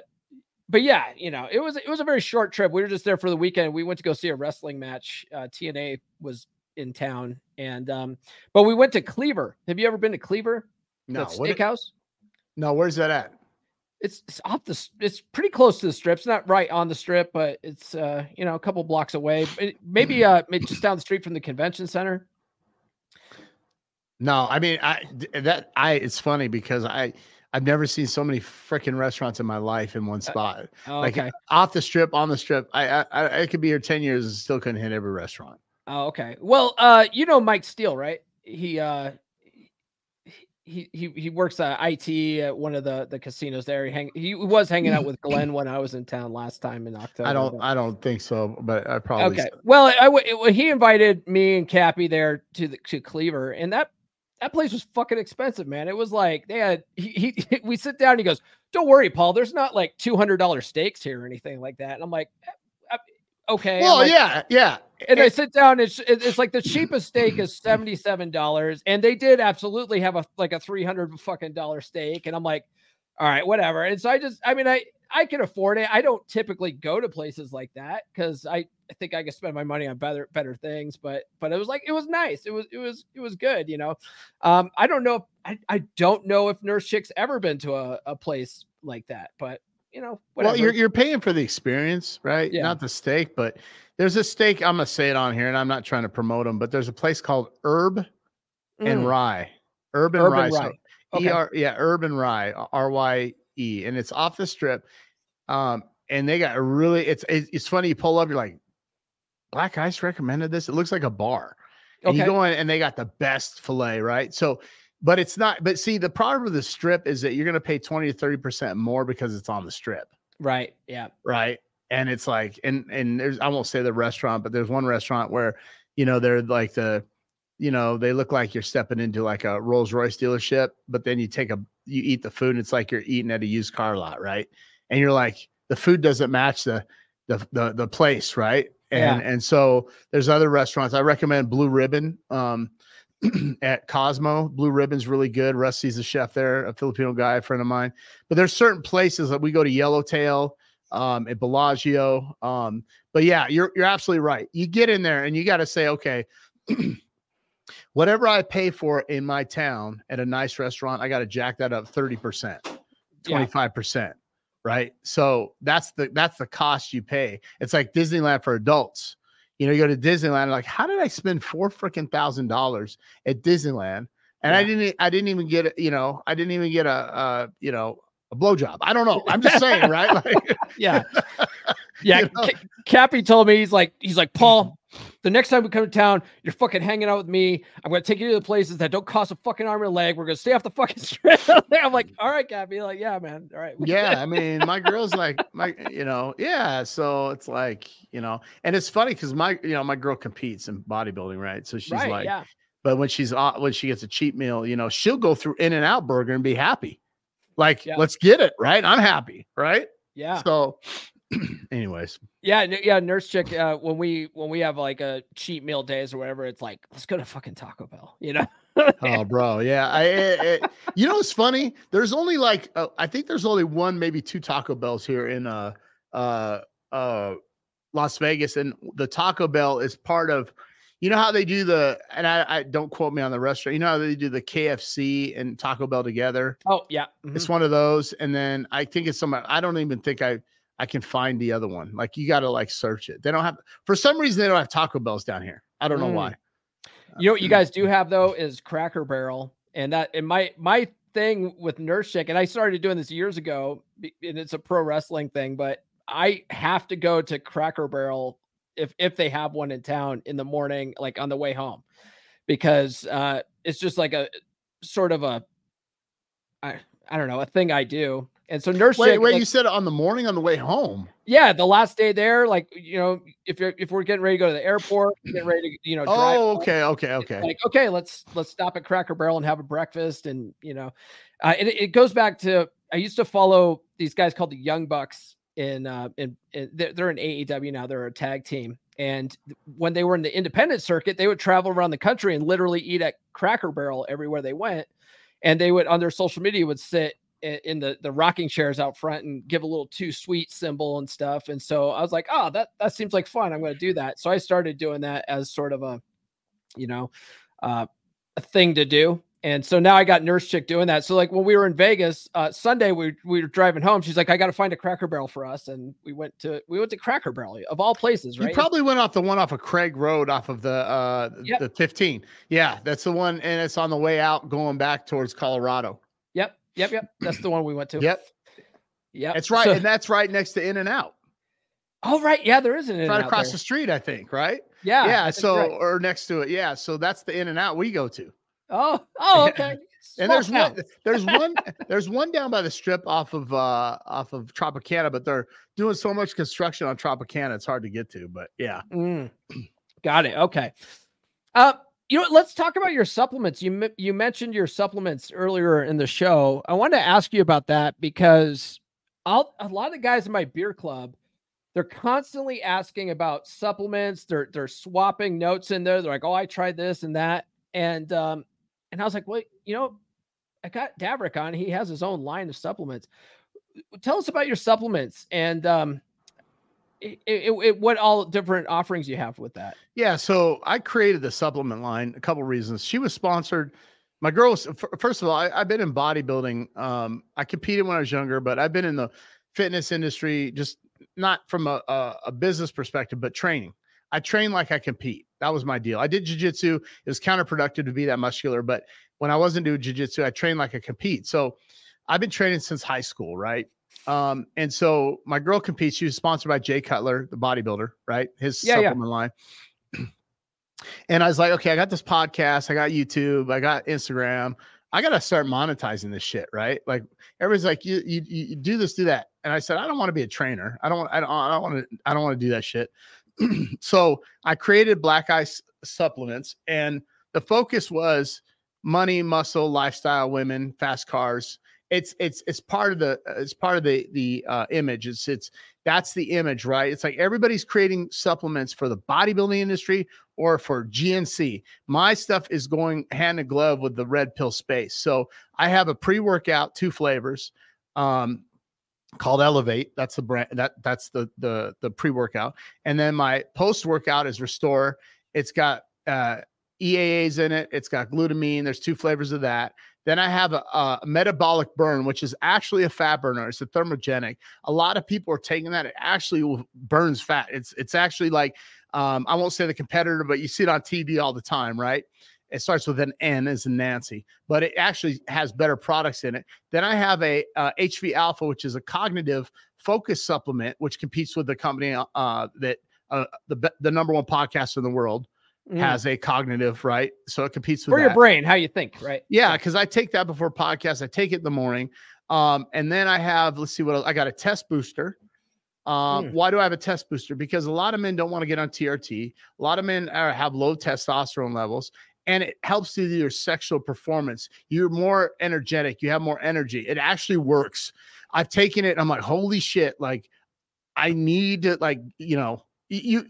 But yeah, you know, it was, it was a very short trip. We were just there for the weekend. We went to go see a wrestling match. Uh, T N A was in town and, um, but we went to Cleaver. Have you ever been to Cleaver? No. That steakhouse? No. Where's that at? It's, it's off the, it's pretty close to the strip. It's not right on the strip, but it's, uh, you know, a couple blocks away, it, maybe, uh, maybe just down the street from the convention center. No, I mean, I, that I, it's funny because I, I've never seen so many freaking restaurants in my life in one spot, uh, okay. like off the strip, on the strip. I, I, I could be here ten years and still couldn't hit every restaurant. Oh, okay. Well, uh, you know, Mike Steele, right? He, uh, he, he, he works at I T at one of the, the casinos there. He hang, he was hanging out with Glenn when I was in town last time in October. I don't, I don't think so, but I probably, okay. Said. Well, I, I, he invited me and Cappy there to the, to Cleaver and that, That place was fucking expensive, man. It was like they had. He, he we sit down. And he goes, "Don't worry, Paul. There's not like two hundred dollar steaks here or anything like that." And I'm like, "Okay." Well, like, yeah, yeah. And it, I sit down. It's it's like the cheapest steak is seventy seven dollars, and they did absolutely have a like a three hundred fucking dollar steak. And I'm like, "All right, whatever." And so I just, I mean, I I can afford it. I don't typically go to places like that because I. I think I could spend my money on better, better things, but, but it was like, it was nice. It was, it was, it was good. You know? Um, I don't know. If, I, I don't know if Nurse Chick's ever been to a, a place like that, but you know, whatever. Well, you're, you're paying for the experience, right? Yeah. Not the steak, but there's a steak. I'm going to say it on here and I'm not trying to promote them, but there's a place called Herb mm. and Rye, Herb and Herb Rye. And Rye. So okay. E R, yeah. Herb and Rye, R Y E, and it's off the strip. Um, and they got a really, it's, it's funny. You pull up, you're like, Black Ice recommended this. It looks like a bar. And okay. You go in and they got the best filet, right? So, but it's not, but see, the problem with the strip is that you're going to pay twenty to thirty percent more because it's on the strip. Right. Yeah. Right. And it's like, and, and there's, I won't say the restaurant, but there's one restaurant where, you know, they're like the, you know, they look like you're stepping into like a Rolls Royce dealership, but then you take a, you eat the food and it's like you're eating at a used car lot. Right. And you're like, the food doesn't match the, the, the, the place. Right. And, yeah. and so there's other restaurants. I recommend Blue Ribbon, um, at Cosmo. Blue Ribbon's really good. Rusty's the chef there, a Filipino guy, a friend of mine. But there's certain places that we go to, Yellowtail, um, at Bellagio. Um, but yeah, you're, you're absolutely right. You get in there and you got to say, okay, whatever I pay for in my town at a nice restaurant, I got to jack that up thirty percent, twenty-five percent. Right. So that's the, that's the cost you pay. It's like Disneyland for adults. You know, you go to Disneyland and like, how did I spend four freaking thousand dollars at Disneyland? And yeah. I didn't, I didn't even get, you know, I didn't even get a, uh, you know, a blowjob. I don't know. I'm just saying, right? Like, yeah. Yeah. You know? C- Cappy told me, he's like, he's like, Paul, the next time we come to town, you're fucking hanging out with me. I'm going to take you to the places that don't cost a fucking arm and a leg. We're going to stay off the fucking strip. I'm like, all right, Cappy. Like, yeah, man. All right. Yeah. I mean, my girl's like, my, you know, yeah. So it's like, you know, and it's funny because my, you know, my girl competes in bodybuilding. Right. So she's right, like, yeah. But when she's, when she gets a cheat meal, you know, she'll go through In-N-Out Burger and be happy. Like, yeah. Let's get it. Right. I'm happy. Right. Yeah. So anyways, yeah, yeah, nurse chick. Uh, when we when we have like a cheat meal days or whatever, it's like let's go to fucking Taco Bell, you know? Oh, bro, yeah. I, it, it, you know, it's funny. There's only like uh, I think there's only one, maybe two Taco Bells here in uh uh uh Las Vegas, and the Taco Bell is part of. You know how they do the, and I, I don't quote me on the restaurant. You know how they do the K F C and Taco Bell together. Oh yeah, mm-hmm. It's one of those. And then I think it's some. I don't even think I. I can find the other one. Like you got to like search it. They don't have, for some reason, they don't have Taco Bells down here. I don't know mm. why. You know what you guys do have though is Cracker Barrel. And that, and my, my thing with Nurse Chick, and I started doing this years ago and it's a pro wrestling thing, but I have to go to Cracker Barrel if, if they have one in town in the morning, like on the way home, because uh, it's just like a sort of a, I, I don't know, a thing I do. And so nurse, wait, chick, wait, like, you said on the morning on the way home. Yeah. The last day there, like, you know, if you're, if we're getting ready to go to the airport, getting ready to, you know, drive oh, okay. Home, okay. Okay. Like, okay, let's, let's stop at Cracker Barrel and have a breakfast. And, you know, uh, it, it goes back to, I used to follow these guys called the Young Bucks in, uh, in, in they're, they're in A E W now. They're a tag team. And when they were in the independent circuit, they would travel around the country and literally eat at Cracker Barrel everywhere they went. And they would, on their social media would sit in the, the rocking chairs out front and give a little too sweet symbol and stuff. And so I was like, oh, that, that seems like fun. I'm going to do that. So I started doing that as sort of a, you know, uh, a thing to do. And so now I got Nurse Chick doing that. So like when we were in Vegas, uh, Sunday, we, we were driving home. She's like, I got to find a Cracker Barrel for us. And we went to, we went to Cracker Barrel of all places, right? You probably went off the one off of Craig Road off of the, uh, yep. the fifteen. Yeah. That's the one. And it's on the way out going back towards Colorado. Yep. Yep, yep. That's the one we went to. Yep. Yep. That's right. So, and that's right next to In-N-Out. Oh, right. Yeah, there is an In-N-Out. Right across there. The street, I think, right? Yeah. Yeah. So, right. Or next to it. Yeah. So that's the In-N-Out we go to. Oh, oh, okay. And there's one, there's one, there's one down by the strip off of uh off of Tropicana, but they're doing so much construction on Tropicana, it's hard to get to, but yeah. Mm. Got it. Okay. Uh You know, let's talk about your supplements. You you mentioned your supplements earlier in the show. I want to ask you about that because I'll, a lot of the guys in my beer club, they're constantly asking about supplements. They're they're swapping notes in there. They're like, oh, I tried this and that. And um, and I was like, well, you know, I got Davrick on. He has his own line of supplements. Tell us about your supplements and um It, it, it, what all different offerings you have with that? Yeah. So I created the supplement line, a couple of reasons. She was sponsored. My girl was, first of all, I, I've been in bodybuilding. Um, I competed when I was younger, but I've been in the fitness industry, just not from a, a, a business perspective, but training. I train like I compete. That was my deal. I did jujitsu. It was counterproductive to be that muscular, but when I wasn't doing jujitsu, I trained like I compete. So I've been training since high school, right? Um, and so my girl competes. She was sponsored by Jay Cutler, the bodybuilder, right? His yeah, supplement yeah. line. And I was like, okay, I got this podcast. I got YouTube. I got Instagram. I gotta start monetizing this shit, right? Like everybody's like, you you, you do this, do that, and I said, I don't want to be a trainer. I don't, I don't, I don't want to, I don't want to do that shit. So I created Black Ice Supplements, and the focus was money, muscle, lifestyle, women, fast cars. It's it's it's part of the it's part of the the uh, image. It's it's that's the image, right? It's like everybody's creating supplements for the bodybuilding industry or for G N C. My stuff is going hand in glove with the red pill space. So I have a pre-workout, two flavors, um, called Elevate. That's the brand. That that's the the the pre-workout. And then my post-workout is Restore. It's got uh, E A As in it. It's got glutamine. There's two flavors of that. Then I have a, a metabolic burn, which is actually a fat burner. It's a thermogenic. A lot of people are taking that. It actually burns fat. It's it's actually like, um, I won't say the competitor, but you see it on T V all the time, right? It starts with an N as in Nancy, but it actually has better products in it. Then I have a uh, H V Alpha, which is a cognitive focus supplement, which competes with the company uh, that uh, the, the number one podcast in the world. Mm. Has a cognitive, right? So it competes with for your that. brain, how you think, right? Yeah, because I take that before podcast. I take it in the morning, um, and then I have. Let's see what else. I got a test booster. Um, mm. Why do I have a test booster? Because a lot of men don't want to get on T R T. A lot of men are, have low testosterone levels, and it helps with your sexual performance. You're more energetic. You have more energy. It actually works. I've taken it. And I'm like, holy shit! Like, I need to, like, you know, you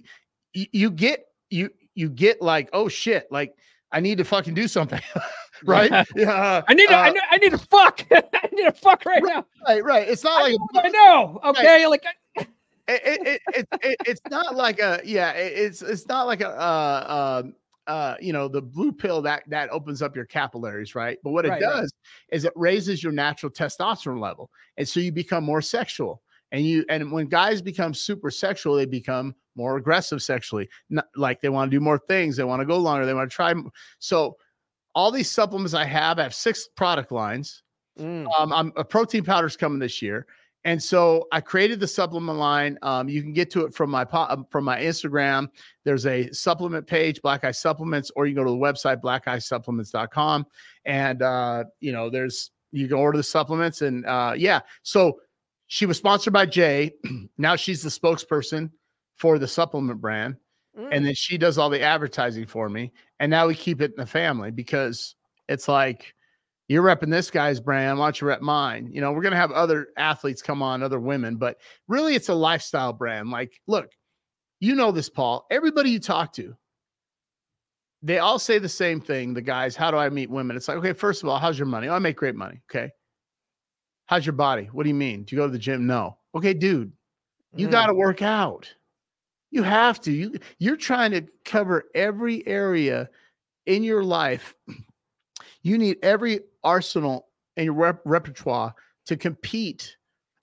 you, you get you. You get like, oh shit, like I need to fucking do something, right? Yeah, uh, I need to, uh, I, need, I need to fuck, I need to fuck right, right now. Right, right. It's not I like know a, I know, okay, right. Like I it, it, it, it, it's not like a yeah, it, it's it's not like a uh, uh uh you know the blue pill that that opens up your capillaries, right? But what it right, does right. is it raises your natural testosterone level, and so you become more sexual. And you and when guys become super sexual, they become more aggressive sexually. Not, like they want to do more things, they want to go longer, they want to try. So, all these supplements I have, I have six product lines. Mm. Um, I'm a protein powder's coming this year, and so I created the supplement line. Um, you can get to it from my from my Instagram. There's a supplement page, Black Ice Supplements, or you can go to the website black ice supplements dot com, and uh, you know there's you can order the supplements, and uh, yeah, so. She was sponsored by Jay. Now she's the spokesperson for the supplement brand. Mm. And then she does all the advertising for me. And now we keep it in the family because it's like, you're repping this guy's brand. Why don't you rep mine? You know, we're going to have other athletes come on, other women, but really it's a lifestyle brand. Like, look, you know this, Paul, everybody you talk to, they all say the same thing. The guys, how do I meet women? It's like, okay, first of all, how's your money? Oh, I make great money. Okay. How's your body? What do you mean? Do you go to the gym? No. Okay, dude, you mm. got to work out. You have to. You, you're trying to cover every area in your life. You need every arsenal in your rep repertoire to compete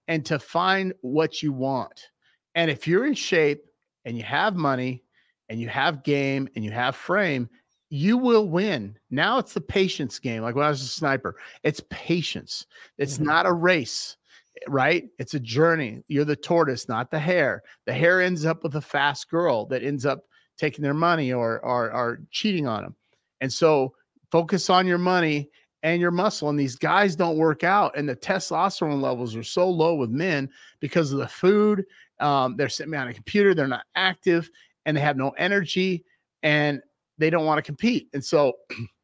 and to find what you want. And if you're in shape and you have money and you have game and you have frame, you will win. Now it's the patience game. Like when I was a sniper, it's patience. It's mm-hmm. not a race, right? It's a journey. You're the tortoise, not the hare. The hare ends up with a fast girl that ends up taking their money or, or, or cheating on them. And so focus on your money and your muscle. And these guys don't work out. And the testosterone levels are so low with men because of the food. Um, they're sitting behind a computer. They're not active and they have no energy. And they don't want to compete. And so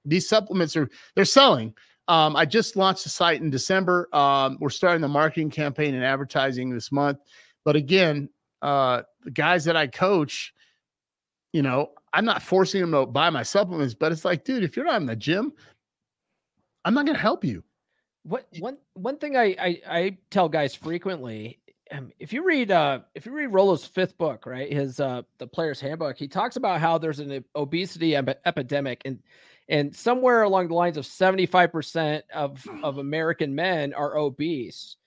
these supplements are, they're selling. Um, I just launched the site in December. Um, we're starting the marketing campaign and advertising this month. But again, uh, the guys that I coach, you know, I'm not forcing them to buy my supplements, but it's like, dude, if you're not in the gym, I'm not going to help you. What, one, one thing I, I, I tell guys frequently, Um, if you read, uh, if you read Rollo's fifth book, right, his uh, the Player's Handbook, he talks about how there's an obesity ep epidemic, and and somewhere along the lines of seventy-five percent of of American men are obese,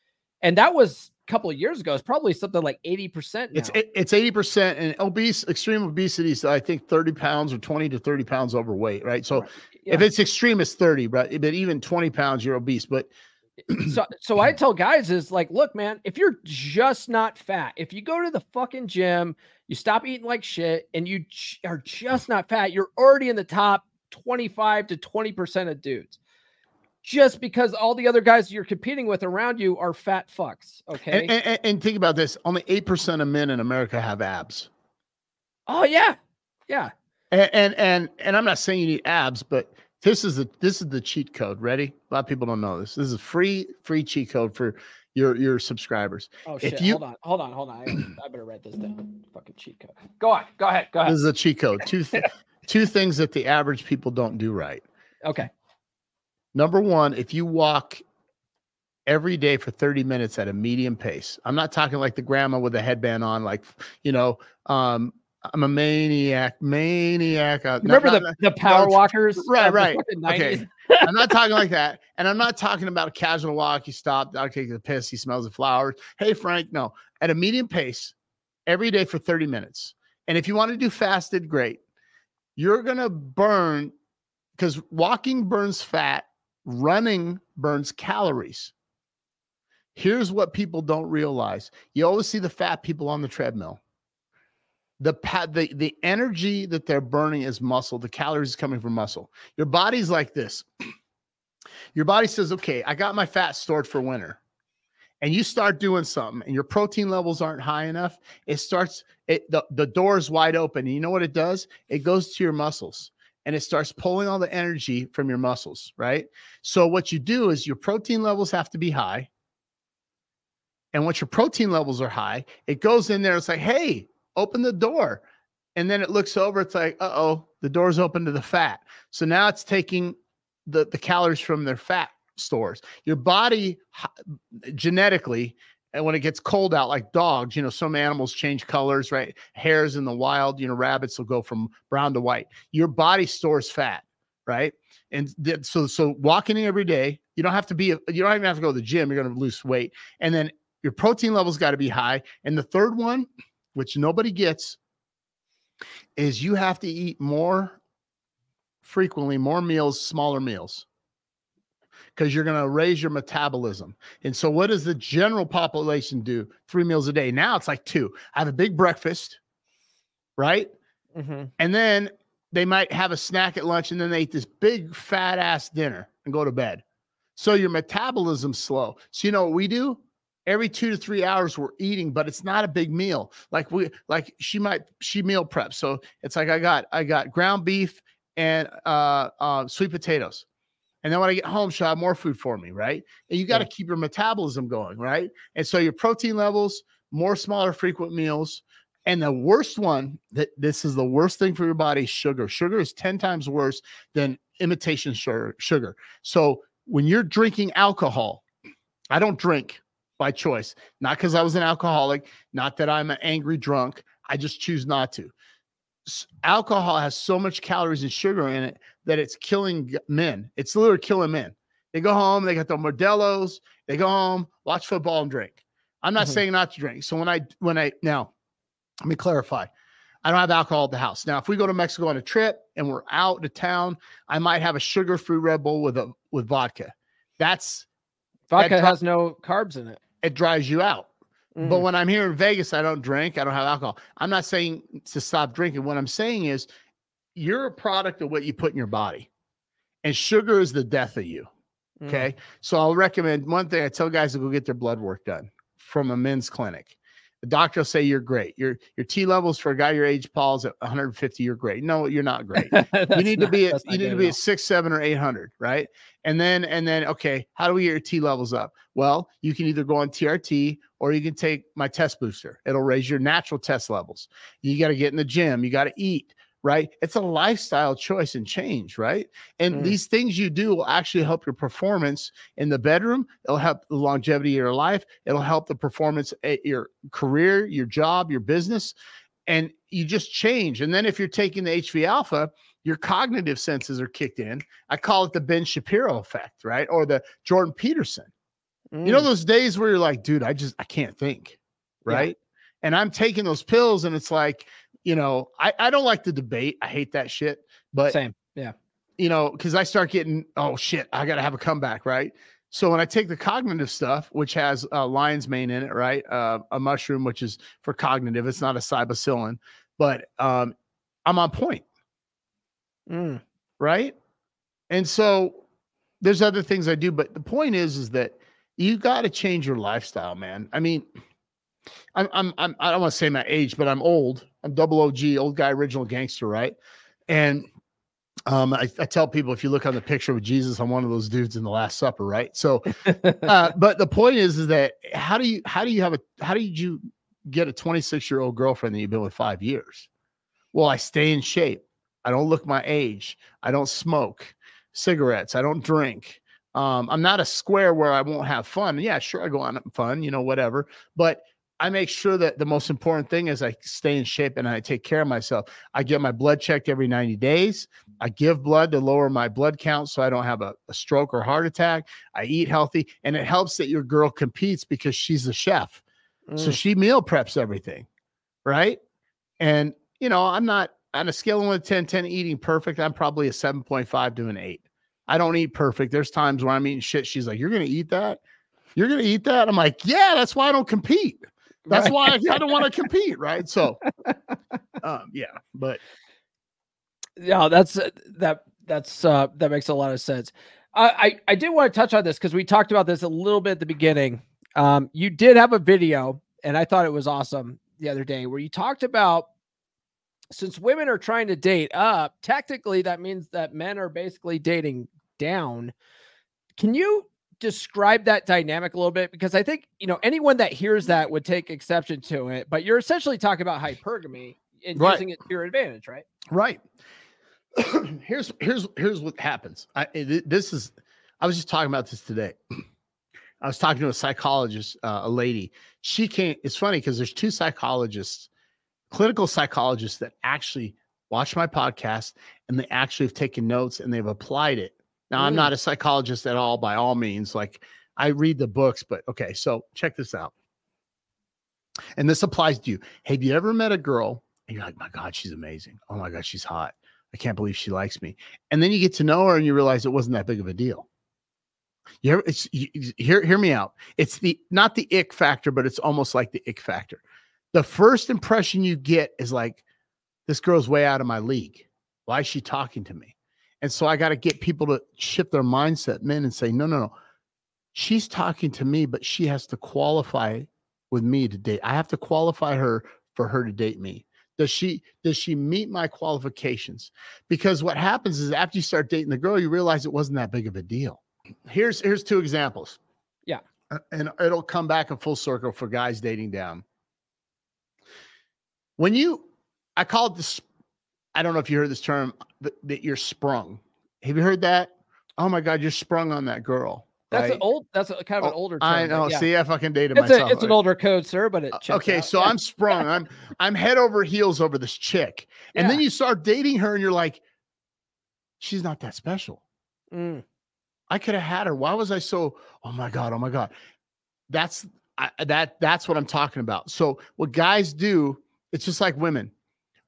and that was a couple of years ago. It's probably something like eighty percent. It's it's eighty percent, and obese, extreme obesity is I think thirty pounds or twenty to thirty pounds overweight, right? So right. Yeah. If it's extreme, it's thirty, right? But even twenty pounds, you're obese, but so, so I tell guys is like, look, man, if you're just not fat, if you go to the fucking gym, you stop eating like shit and you j- are just not fat, you're already in the top twenty-five to twenty percent of dudes. Just because all the other guys you're competing with around you are fat fucks. Okay. And, and, and think about this. Only eight percent of men in America have abs. Oh yeah. Yeah. And, and, and, and I'm not saying you need abs, but this is the, this is the cheat code. Ready? A lot of people don't know this. This is a free, free cheat code for your, your subscribers. Oh shit. If you, hold on, hold on, hold on. I, I better write this down. Fucking cheat code. Go on. Go ahead. Go ahead. This is a cheat code. Two, th- two things that the average people don't do right. Okay. Number one, if you walk every day for thirty minutes at a medium pace, I'm not talking like the grandma with the headband on, like, you know, um, I'm a maniac, maniac. Uh, Remember no, the, not, the power no, walkers? Right, right. Okay. I'm not talking like that. And I'm not talking about a casual walk. You stop, I'll take the piss. He smells the flowers. Hey, Frank, no. At a medium pace every day for thirty minutes. And if you want to do fasted, great. You're going to burn, because walking burns fat. Running burns calories. Here's what people don't realize. You always see the fat people on the treadmill. The the the energy that they're burning is muscle. The calories is coming from muscle. Your body's like this. Your body says, okay, I got my fat stored for winter. And you start doing something and your protein levels aren't high enough. It starts, it the, the door is wide open. And you know what it does? It goes to your muscles. And it starts pulling all the energy from your muscles, right? So what you do is your protein levels have to be high. And once your protein levels are high, it goes in there. It's like, hey, open the door. And then it looks over. It's like, uh-oh, the door's open to the fat. So now it's taking the, the calories from their fat stores. Your body genetically, and when it gets cold out, like dogs, you know, some animals change colors, right? Hares in the wild, you know, rabbits will go from brown to white. Your body stores fat, right? And th- so, so walking every day, you don't have to be, you don't even have to go to the gym. You're going to lose weight. And then your protein levels got to be high. And the third one, which nobody gets, is you have to eat more frequently, more meals, smaller meals, because you're going to raise your metabolism. And so what does the general population do? Three meals a day. Now it's like two. I have a big breakfast, right? Mm-hmm. And then they might have a snack at lunch, and then they eat this big fat ass dinner and go to bed. So your metabolism's slow. So you know what we do? Every two to three hours we're eating, but it's not a big meal. Like we, like she might, she meal preps. So it's like I got, I got ground beef and uh, uh, sweet potatoes. And then when I get home, she'll have more food for me, right? And you got to yeah. keep your metabolism going, right? And so your protein levels, more smaller, frequent meals. And the worst one, that this is the worst thing for your body, sugar. Sugar is ten times worse than imitation sugar. So when you're drinking alcohol, I don't drink by choice. Not because I was an alcoholic. Not that I'm an angry drunk. I just choose not to. Alcohol has so much calories and sugar in it that it's killing men. It's literally killing men. They go home, they got the Modelo's, they go home, watch football and drink. I'm not mm-hmm. saying not to drink. So when I, when I, now let me clarify. I don't have alcohol at the house. Now, if we go to Mexico on a trip and we're out of town, I might have a sugar-free Red Bull with a, with vodka. That's vodka that dri- has no carbs in it. It drives you out. Mm-hmm. But when I'm here in Vegas, I don't drink. I don't have alcohol. I'm not saying to stop drinking. What I'm saying is you're a product of what you put in your body. And sugar is the death of you. Mm-hmm. Okay. So I'll recommend one thing. I tell guys to go get their blood work done from a men's clinic. The doctor will say, you're great. Your, your T levels for a guy your age, Paul's at one hundred fifty. You're great. No, you're not great. you need not, to be at, you need to be at six, seven, or eight hundred. Right. And then, and then, okay, how do we get your T levels up? Well, you can either go on T R T or you can take my test booster. It'll raise your natural test levels. You got to get in the gym. You got to eat. Right. It's a lifestyle choice and change. Right. And mm. these things you do will actually help your performance in the bedroom. It'll help the longevity of your life. It'll help the performance at your career, your job, your business. And you just change. And then if you're taking the H V Alpha, your cognitive senses are kicked in. I call it the Ben Shapiro effect. Right. Or the Jordan Peterson. Mm. You know, those days where you're like, dude, I just I can't think. Right. Yeah. And I'm taking those pills and it's like, you know, I, I don't like the debate. I hate that shit. But same, yeah. You know, because I start getting, oh shit, I gotta have a comeback, right? So when I take the cognitive stuff, which has uh, lion's mane in it, right? Uh, a mushroom, which is for cognitive. It's not a psilocybin, but um, I'm on point. Mm. Right. And so there's other things I do, but the point is, is that you got to change your lifestyle, man. I mean, I'm, I'm, I'm I don't want to say my age, but I'm old. I'm double O G, old guy, original gangster. Right. And Um, I, I tell people, if you look on the picture with Jesus, I'm one of those dudes in the Last Supper, right? So, uh, but the point is, is that how do you, how do you have a, how did you get a twenty-six year old girlfriend that you've been with five years? Well, I stay in shape. I don't look my age. I don't smoke cigarettes. I don't drink. Um, I'm not a square where I won't have fun. Yeah, sure. I go on fun, you know, whatever, but I make sure that the most important thing is I stay in shape and I take care of myself. I get my blood checked every ninety days. I give blood to lower my blood count so I don't have a, a stroke or heart attack. I eat healthy, and it helps that your girl competes because she's a chef. Mm. So she meal preps everything, right? And, you know, I'm not on a scale of one to ten, ten eating perfect. I'm probably a seven point five to an eight. I don't eat perfect. There's times when I'm eating shit. She's like, you're going to eat that? You're going to eat that? I'm like, yeah, that's why I don't compete. That's right. why I, I don't want to compete, right? So, um, yeah, but yeah, that's uh, that that's uh, that makes a lot of sense. I I, I did want to touch on this because we talked about this a little bit at the beginning. Um, you did have a video, and I thought it was awesome the other day where you talked about, since women are trying to date up, technically that means that men are basically dating down. Can you describe that dynamic a little bit? Because I think, you know, anyone that hears that would take exception to it, but you're essentially talking about hypergamy and right. using it to your advantage, right? Right. here's, here's, here's what happens. I, this is, I was just talking about this today. I was talking to a psychologist, uh, a lady, she came, it's funny because there's two psychologists, clinical psychologists that actually watch my podcast and they actually have taken notes and they've applied it. Now, I'm not a psychologist at all, by all means. Like, I read the books, but okay, so check this out. And this applies to you. Hey, have you ever met a girl and you're like, my God, she's amazing. Oh my God, she's hot. I can't believe she likes me. And then you get to know her and you realize it wasn't that big of a deal. You ever, it's, you, hear, hear me out. It's the not the ick factor, but it's almost like the ick factor. The first impression you get is like, this girl's way out of my league. Why is she talking to me? And so I got to get people to shift their mindset, men, and say, no, no, no. She's talking to me, but she has to qualify with me to date. I have to qualify her for her to date me. Does she, does she meet my qualifications? Because what happens is after you start dating the girl, you realize it wasn't that big of a deal. Here's, here's two examples. Yeah. And it'll come back in full circle for guys dating down. When you, I call it the, I don't know if you heard this term, that, that you're sprung. Have you heard that? Oh my God, you're sprung on that girl. That's right? an old, that's a, kind of an older term. I know. Like, yeah. See, I fucking dated it's myself. A, it's an older code, sir, but it checks Okay, out. so yeah. I'm sprung. I'm I'm head over heels over this chick. And yeah. then you start dating her and you're like, she's not that special. Mm. I could have had her. Why was I so, oh my God, oh my God. That's, I, that, that's what I'm talking about. So what guys do, it's just like women.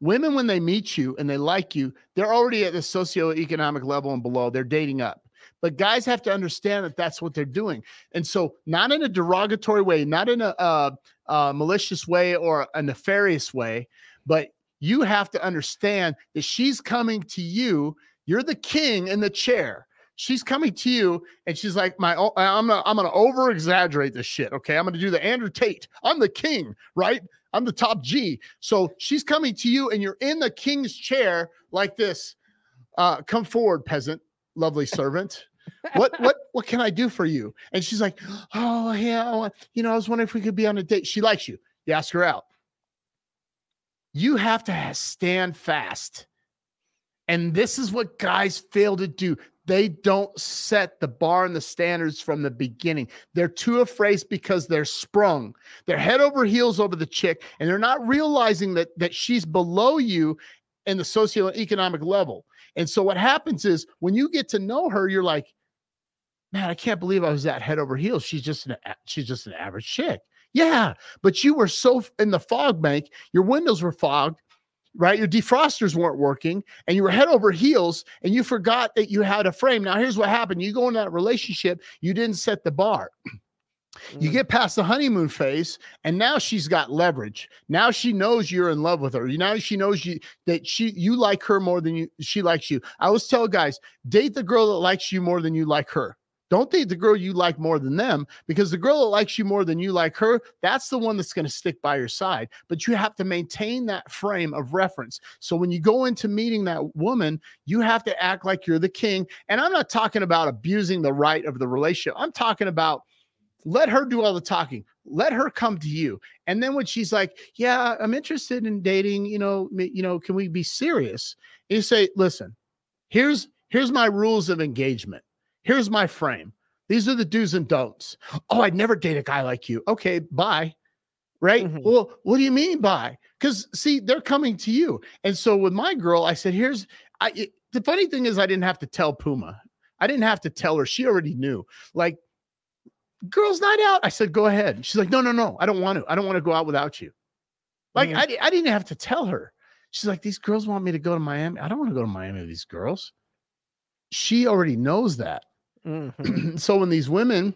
Women, when they meet you and they like you, they're already at the socioeconomic level and below. They're dating up. But guys have to understand that that's what they're doing. And so not in a derogatory way, not in a uh, uh, malicious way or a nefarious way, but you have to understand that she's coming to you. You're the king in the chair. She's coming to you and she's like, "My, I'm gonna, I'm gonna over-exaggerate this shit, okay? I'm going to do the Andrew Tate. I'm the king, right? I'm the top G." So she's coming to you and you're in the king's chair like this. Uh, come forward, peasant, lovely servant. What, what, what can I do for you? And she's like, oh yeah, you know, I was wondering if we could be on a date. She likes you. You ask her out. You have to stand fast. And this is what guys fail to do. They don't set the bar and the standards from the beginning. They're too afraid because they're sprung. They're head over heels over the chick, and they're not realizing that, that she's below you in the socioeconomic level. And so what happens is when you get to know her, you're like, man, I can't believe I was that head over heels. She's just an, she's just an average chick. Yeah, but you were so in the fog bank. Your windows were fogged. right? Your defrosters weren't working and you were head over heels and you forgot that you had a frame. Now, here's what happened. You go in that relationship, you didn't set the bar. You get past the honeymoon phase, and now she's got leverage. Now she knows you're in love with her. Now she knows you that she you like her more than you she likes you. I always tell guys, date the girl that likes you more than you like her. Don't date the girl you like more than them, because the girl that likes you more than you like her, that's the one that's going to stick by your side. But you have to maintain that frame of reference. So when you go into meeting that woman, you have to act like you're the king. And I'm not talking about abusing the right of the relationship. I'm talking about let her do all the talking. Let her come to you. And then when she's like, yeah, I'm interested in dating, you know, you know, can we be serious? And you say, listen, here's, here's my rules of engagement. Here's my frame. These are the do's and don'ts. Oh, I'd never date a guy like you. Okay, bye. Right? Mm-hmm. Well, what do you mean bye? Because see, they're coming to you. And so with my girl, I said, here's, I, it, the funny thing is I didn't have to tell Puma. I didn't have to tell her. She already knew. Like, girls night out. I said, go ahead. She's like, no, no, no. I don't want to. I don't want to go out without you. Like mm. I, I didn't have to tell her. She's like, these girls want me to go to Miami. I don't want to go to Miami with these girls. She already knows that. Mm-hmm. So when these women,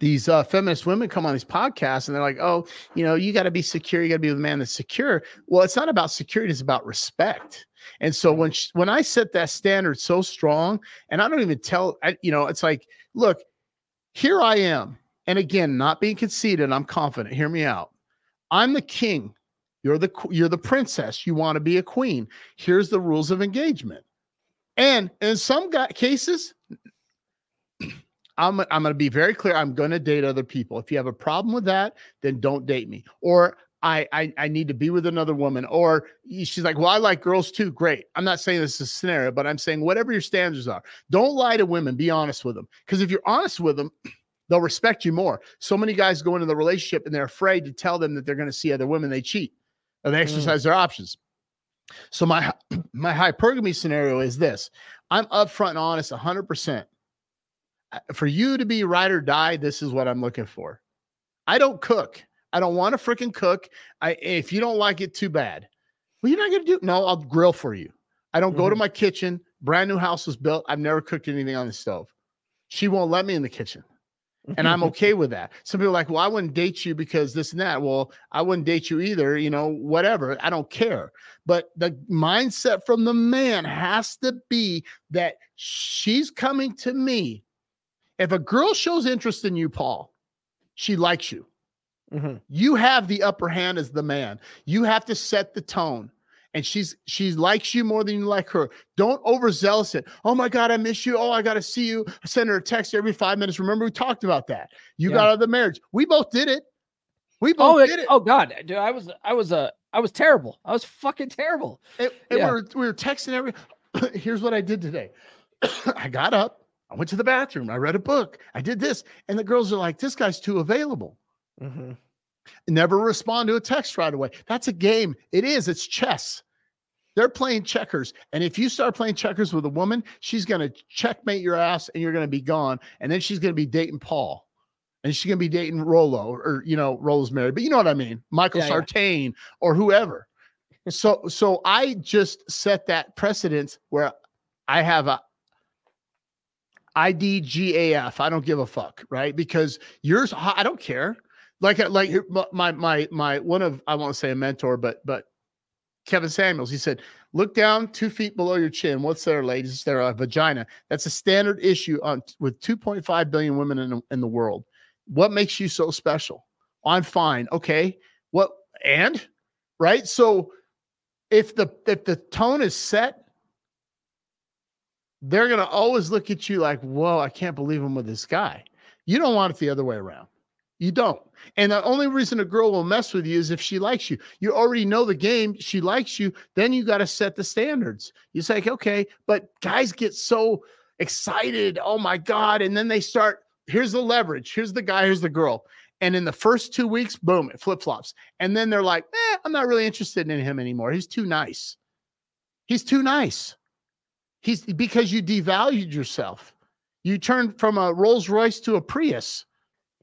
these uh, feminist women come on these podcasts and they're like, oh, you know, you got to be secure. You got to be with a man that's secure. Well, it's not about security. It's about respect. And so when, she, when I set that standard so strong and I don't even tell, I, you know, it's like, look, here I am. And again, not being conceited, I'm confident. Hear me out. I'm the king. You're the you're the princess. You want to be a queen. Here's the rules of engagement. And in some cases, I'm, I'm going to be very clear. I'm going to date other people. If you have a problem with that, then don't date me. Or I, I, I need to be with another woman. Or she's like, well, I like girls too. Great. I'm not saying this is a scenario, but I'm saying whatever your standards are, don't lie to women. Be honest with them. Because if you're honest with them, they'll respect you more. So many guys go into the relationship and they're afraid to tell them that they're going to see other women. They cheat or they exercise mm. their options. So my, my hypergamy scenario is this. I'm upfront and honest one hundred percent. For you to be ride or die, this is what I'm looking for. I don't cook. I don't want to freaking cook. I, if you don't like it, too bad. Well, you're not going to do it. No, I'll grill for you. I don't mm-hmm. go to my kitchen. Brand new house was built. I've never cooked anything on the stove. She won't let me in the kitchen. And I'm okay with that. Some people are like, well, I wouldn't date you because this and that. Well, I wouldn't date you either. You know, whatever. I don't care. But the mindset from the man has to be that she's coming to me. If a girl shows interest in you, Paul, she likes you. Mm-hmm. You have the upper hand as the man. You have to set the tone. And she's she likes you more than you like her. Don't overzealous it. Oh, my God, I miss you. Oh, I got to see you. I send her a text every five minutes. Remember, we talked about that. You yeah. got out of the marriage. We both did it. We both oh, did it. Oh, God. Dude, I was I was uh, I was terrible. I was fucking terrible. And, and yeah. we, were, we were texting every. Here's what I did today. I got up. I went to the bathroom. I read a book. I did this. And the girls are like, this guy's too available. Mm-hmm. Never respond to a text right away. That's a game. It is. It's chess. They're playing checkers. And if you start playing checkers with a woman, she's going to checkmate your ass and you're going to be gone. And then she's going to be dating Paul and she's going to be dating Rollo or, you know, Rollo's married, but you know what I mean? Michael yeah, Sartain yeah. or whoever. so, so I just set that precedence where I have a, I D G A F. I don't give a fuck. Right. Because yours, I don't care. Like, like my, my, my, one of, I won't say a mentor, but, but Kevin Samuels, he said, look down two feet below your chin. What's there, ladies? Is there a vagina? That's a standard issue on with two point five billion women in, in the world. What makes you so special? I'm fine. Okay. What? And right. So if the, if the tone is set, they're going to always look at you like, whoa, I can't believe I'm with this guy. You don't want it the other way around. You don't. And the only reason a girl will mess with you is if she likes you. You already know the game. She likes you. Then you got to set the standards. You say, okay, but guys get so excited. Oh my God. And then they start, here's the leverage. Here's the guy. Here's the girl. And in the first two weeks, boom, it flip-flops. And then they're like, eh, I'm not really interested in him anymore. He's too nice. He's too nice. He's because you devalued yourself. You turned from a Rolls Royce to a Prius.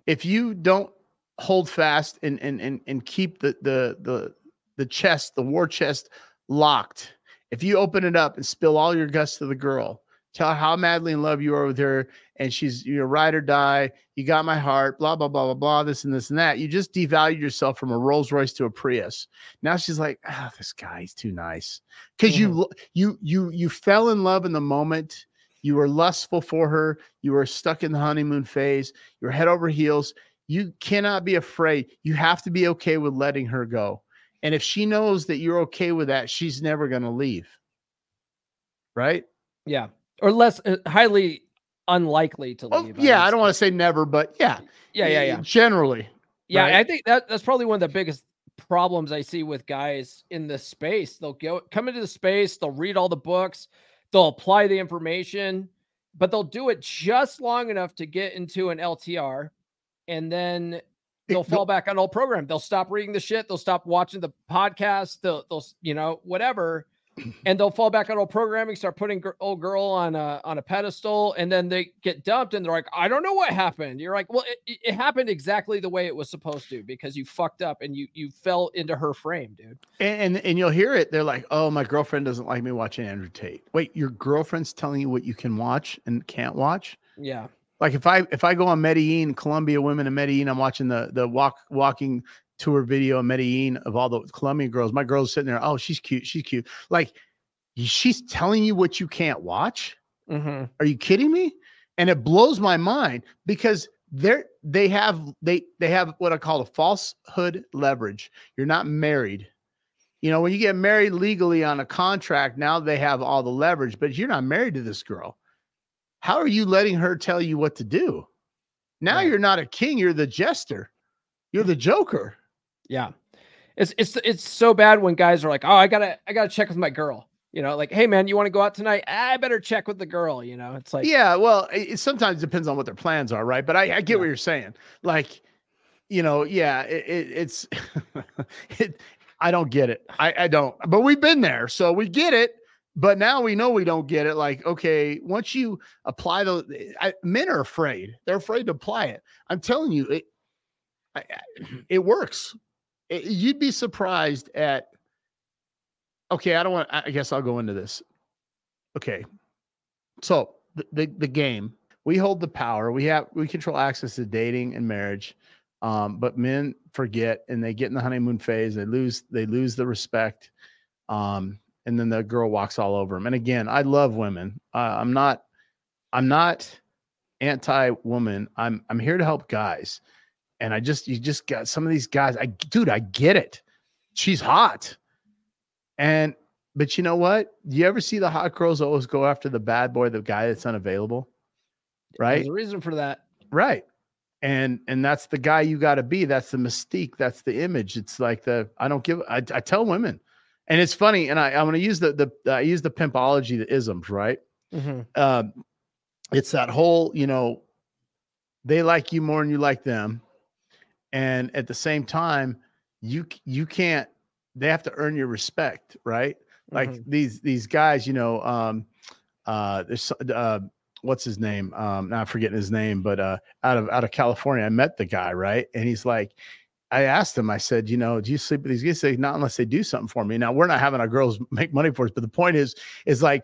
If you don't hold fast and and and, and keep the, the the the chest, the war chest Locked. If you open it up and spill all your guts to the girl, tell her how madly in love you are with her, and she's your ride or die, you got my heart, blah, blah, blah, blah, blah, this and this and that. You just devalued yourself from a Rolls Royce to a Prius. Now she's like, ah, oh, this guy's too nice. Because yeah. you you you you fell in love in the moment. You were lustful for her. You were stuck in the honeymoon phase. You were head over heels. You cannot be afraid. You have to be okay with letting her go. And if she knows that you're okay with that, she's never going to leave. Right? Yeah. Or less uh, highly unlikely to leave. Oh, yeah. I, I don't want to say never, but yeah. Yeah. Yeah. Yeah. Generally. Yeah. Right? I think that that's probably one of the biggest problems I see with guys in this space. They'll go come into the space. They'll read all the books. They'll apply the information, but they'll do it just long enough to get into an L T R, and then they'll fall back on old program. They'll stop reading the shit. They'll stop watching the podcast. They'll, they'll, you know, whatever. And they'll fall back on old programming, start putting gr- old girl on a, on a pedestal. And then they get dumped and they're like, I don't know what happened. You're like, well, it, it happened exactly the way it was supposed to, because you fucked up and you, you fell into her frame, dude. And, and, and you'll hear it. They're like, oh, my girlfriend doesn't like me watching Andrew Tate. Wait, your girlfriend's telling you what you can watch and can't watch. Yeah. Like if I, if I go on Medellin, Colombia women in Medellin, I'm watching the, the walk walking tour video in Medellin of all the Colombian girls. My girl's sitting there. Oh, she's cute. She's cute. Like, she's telling you what you can't watch. Mm-hmm. Are you kidding me? And it blows my mind, because they're, they have, they, they have what I call a falsehood leverage. You're not married. You know, when you get married legally on a contract, now they have all the leverage, but you're not married to this girl. How are you letting her tell you what to do? Now yeah. You're not a king. You're the jester. You're the joker. Yeah. It's, it's, it's so bad when guys are like, oh, I gotta, I gotta check with my girl, you know, like, hey man, you want to go out tonight? I better check with the girl. You know, it's like, yeah, well, it, it sometimes depends on what their plans are. Right. But I, I get yeah. what you're saying. Like, you know, yeah, it, it, it's, it, I don't get it. I, I don't, but we've been there, so we get it. But now we know we don't get it. Like, okay, once you apply those, I, men are afraid. They're afraid to apply it. I'm telling you, it I, it works. It, you'd be surprised at. Okay, I don't want. I guess I'll go into this. Okay, so the, the the game. We hold the power. We have we control access to dating and marriage. Um, but men forget, and they get in the honeymoon phase. They lose. They lose the respect. Um. And then the girl walks all over him. And again, I love women. Uh, I'm not, I'm not anti-woman. I'm, I'm here to help guys. And I just, you just got some of these guys. I, dude, I get it. She's hot. And, but you know what? You ever see the hot girls always go after the bad boy, the guy that's unavailable, right? There's a reason for that, right? And, and that's the guy you got to be. That's the mystique. That's the image. It's like the, I don't give. I, I tell women. And it's funny, and I, I'm going to use the the I uh, use the pimpology, the isms, right? Mm-hmm. Um, it's that whole, you know, they like you more than you like them, and at the same time, you you can't. They have to earn your respect, right? Mm-hmm. Like these these guys, you know, um, uh, there's uh, what's his name? Um, now I'm forgetting his name, but uh, out of out of California, I met the guy, right? And he's like. I asked him, I said, you know, do you sleep with these guys? He said, not unless they do something for me. Now, we're not having our girls make money for us. But the point is, is like,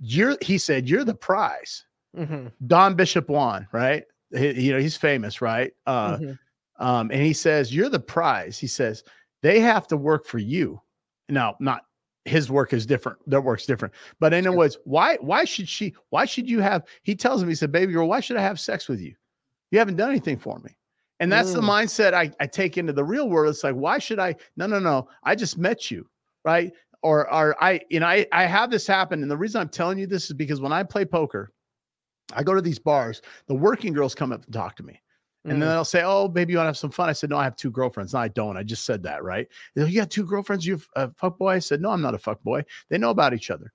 you're, he said, you're the prize. Mm-hmm. Don Bishop Juan, right? He, you know, he's famous, right? Uh, mm-hmm. um, and he says, you're the prize. He says, they have to work for you. Now, not his work is different. Their work's different. But in other sure. words, why, why should she, why should you have, he tells him, he said, baby girl, why should I have sex with you? You haven't done anything for me. And that's mm. the mindset I, I take into the real world. It's like, why should I? No, no, no. I just met you, right? Or, or I, you know, I, I have this happen. And the reason I'm telling you this is because when I play poker, I go to these bars, the working girls come up and talk to me. And mm. then they'll say, oh, baby, you want to have some fun? I said, no, I have two girlfriends. No, I don't. I just said that, right? They're like, you got two girlfriends? You a fuckboy? I said, no, I'm not a fuckboy. They know about each other.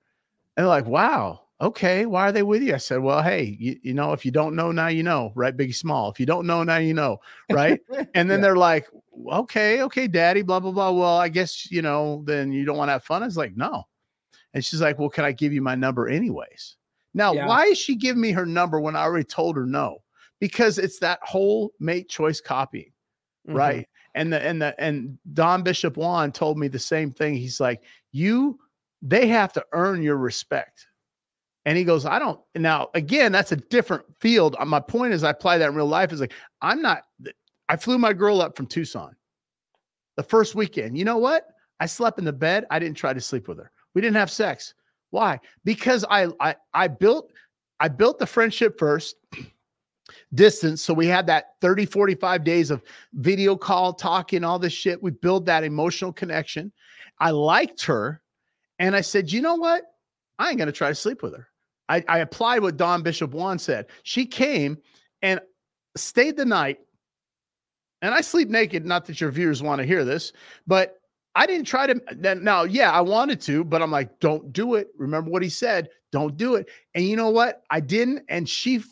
And they're like, wow. Okay, why are they with you? I said, well, hey, you, you know, if you don't know, now you know, right? Biggie Small. If you don't know, now you know, right? And then yeah. they're like, okay, okay, daddy, blah, blah, blah. Well, I guess, you know, then you don't want to have fun? I was like, no. And she's like, well, can I give you my number anyways? Now, yeah. why is she giving me her number when I already told her no? Because it's that whole mate choice copying, mm-hmm. right? And the and the and Don Bishop Juan told me the same thing. He's like, you They have to earn your respect. And he goes, I don't. Now, again, that's a different field. My point is I apply that in real life. Is like, I'm not, I flew my girl up from Tucson the first weekend. You know what? I slept in the bed. I didn't try to sleep with her. We didn't have sex. Why? Because I, I, I built, I built the friendship first, distance. So we had that thirty, forty-five days of video call, talking, all this shit. We built that emotional connection. I liked her. And I said, you know what? I ain't going to try to sleep with her. I, I applied what Don Bishop Juan said. She came and stayed the night. And I sleep naked. Not that your viewers want to hear this, but I didn't try to. Now, yeah, I wanted to, but I'm like, don't do it. Remember what he said. Don't do it. And you know what? I didn't. And she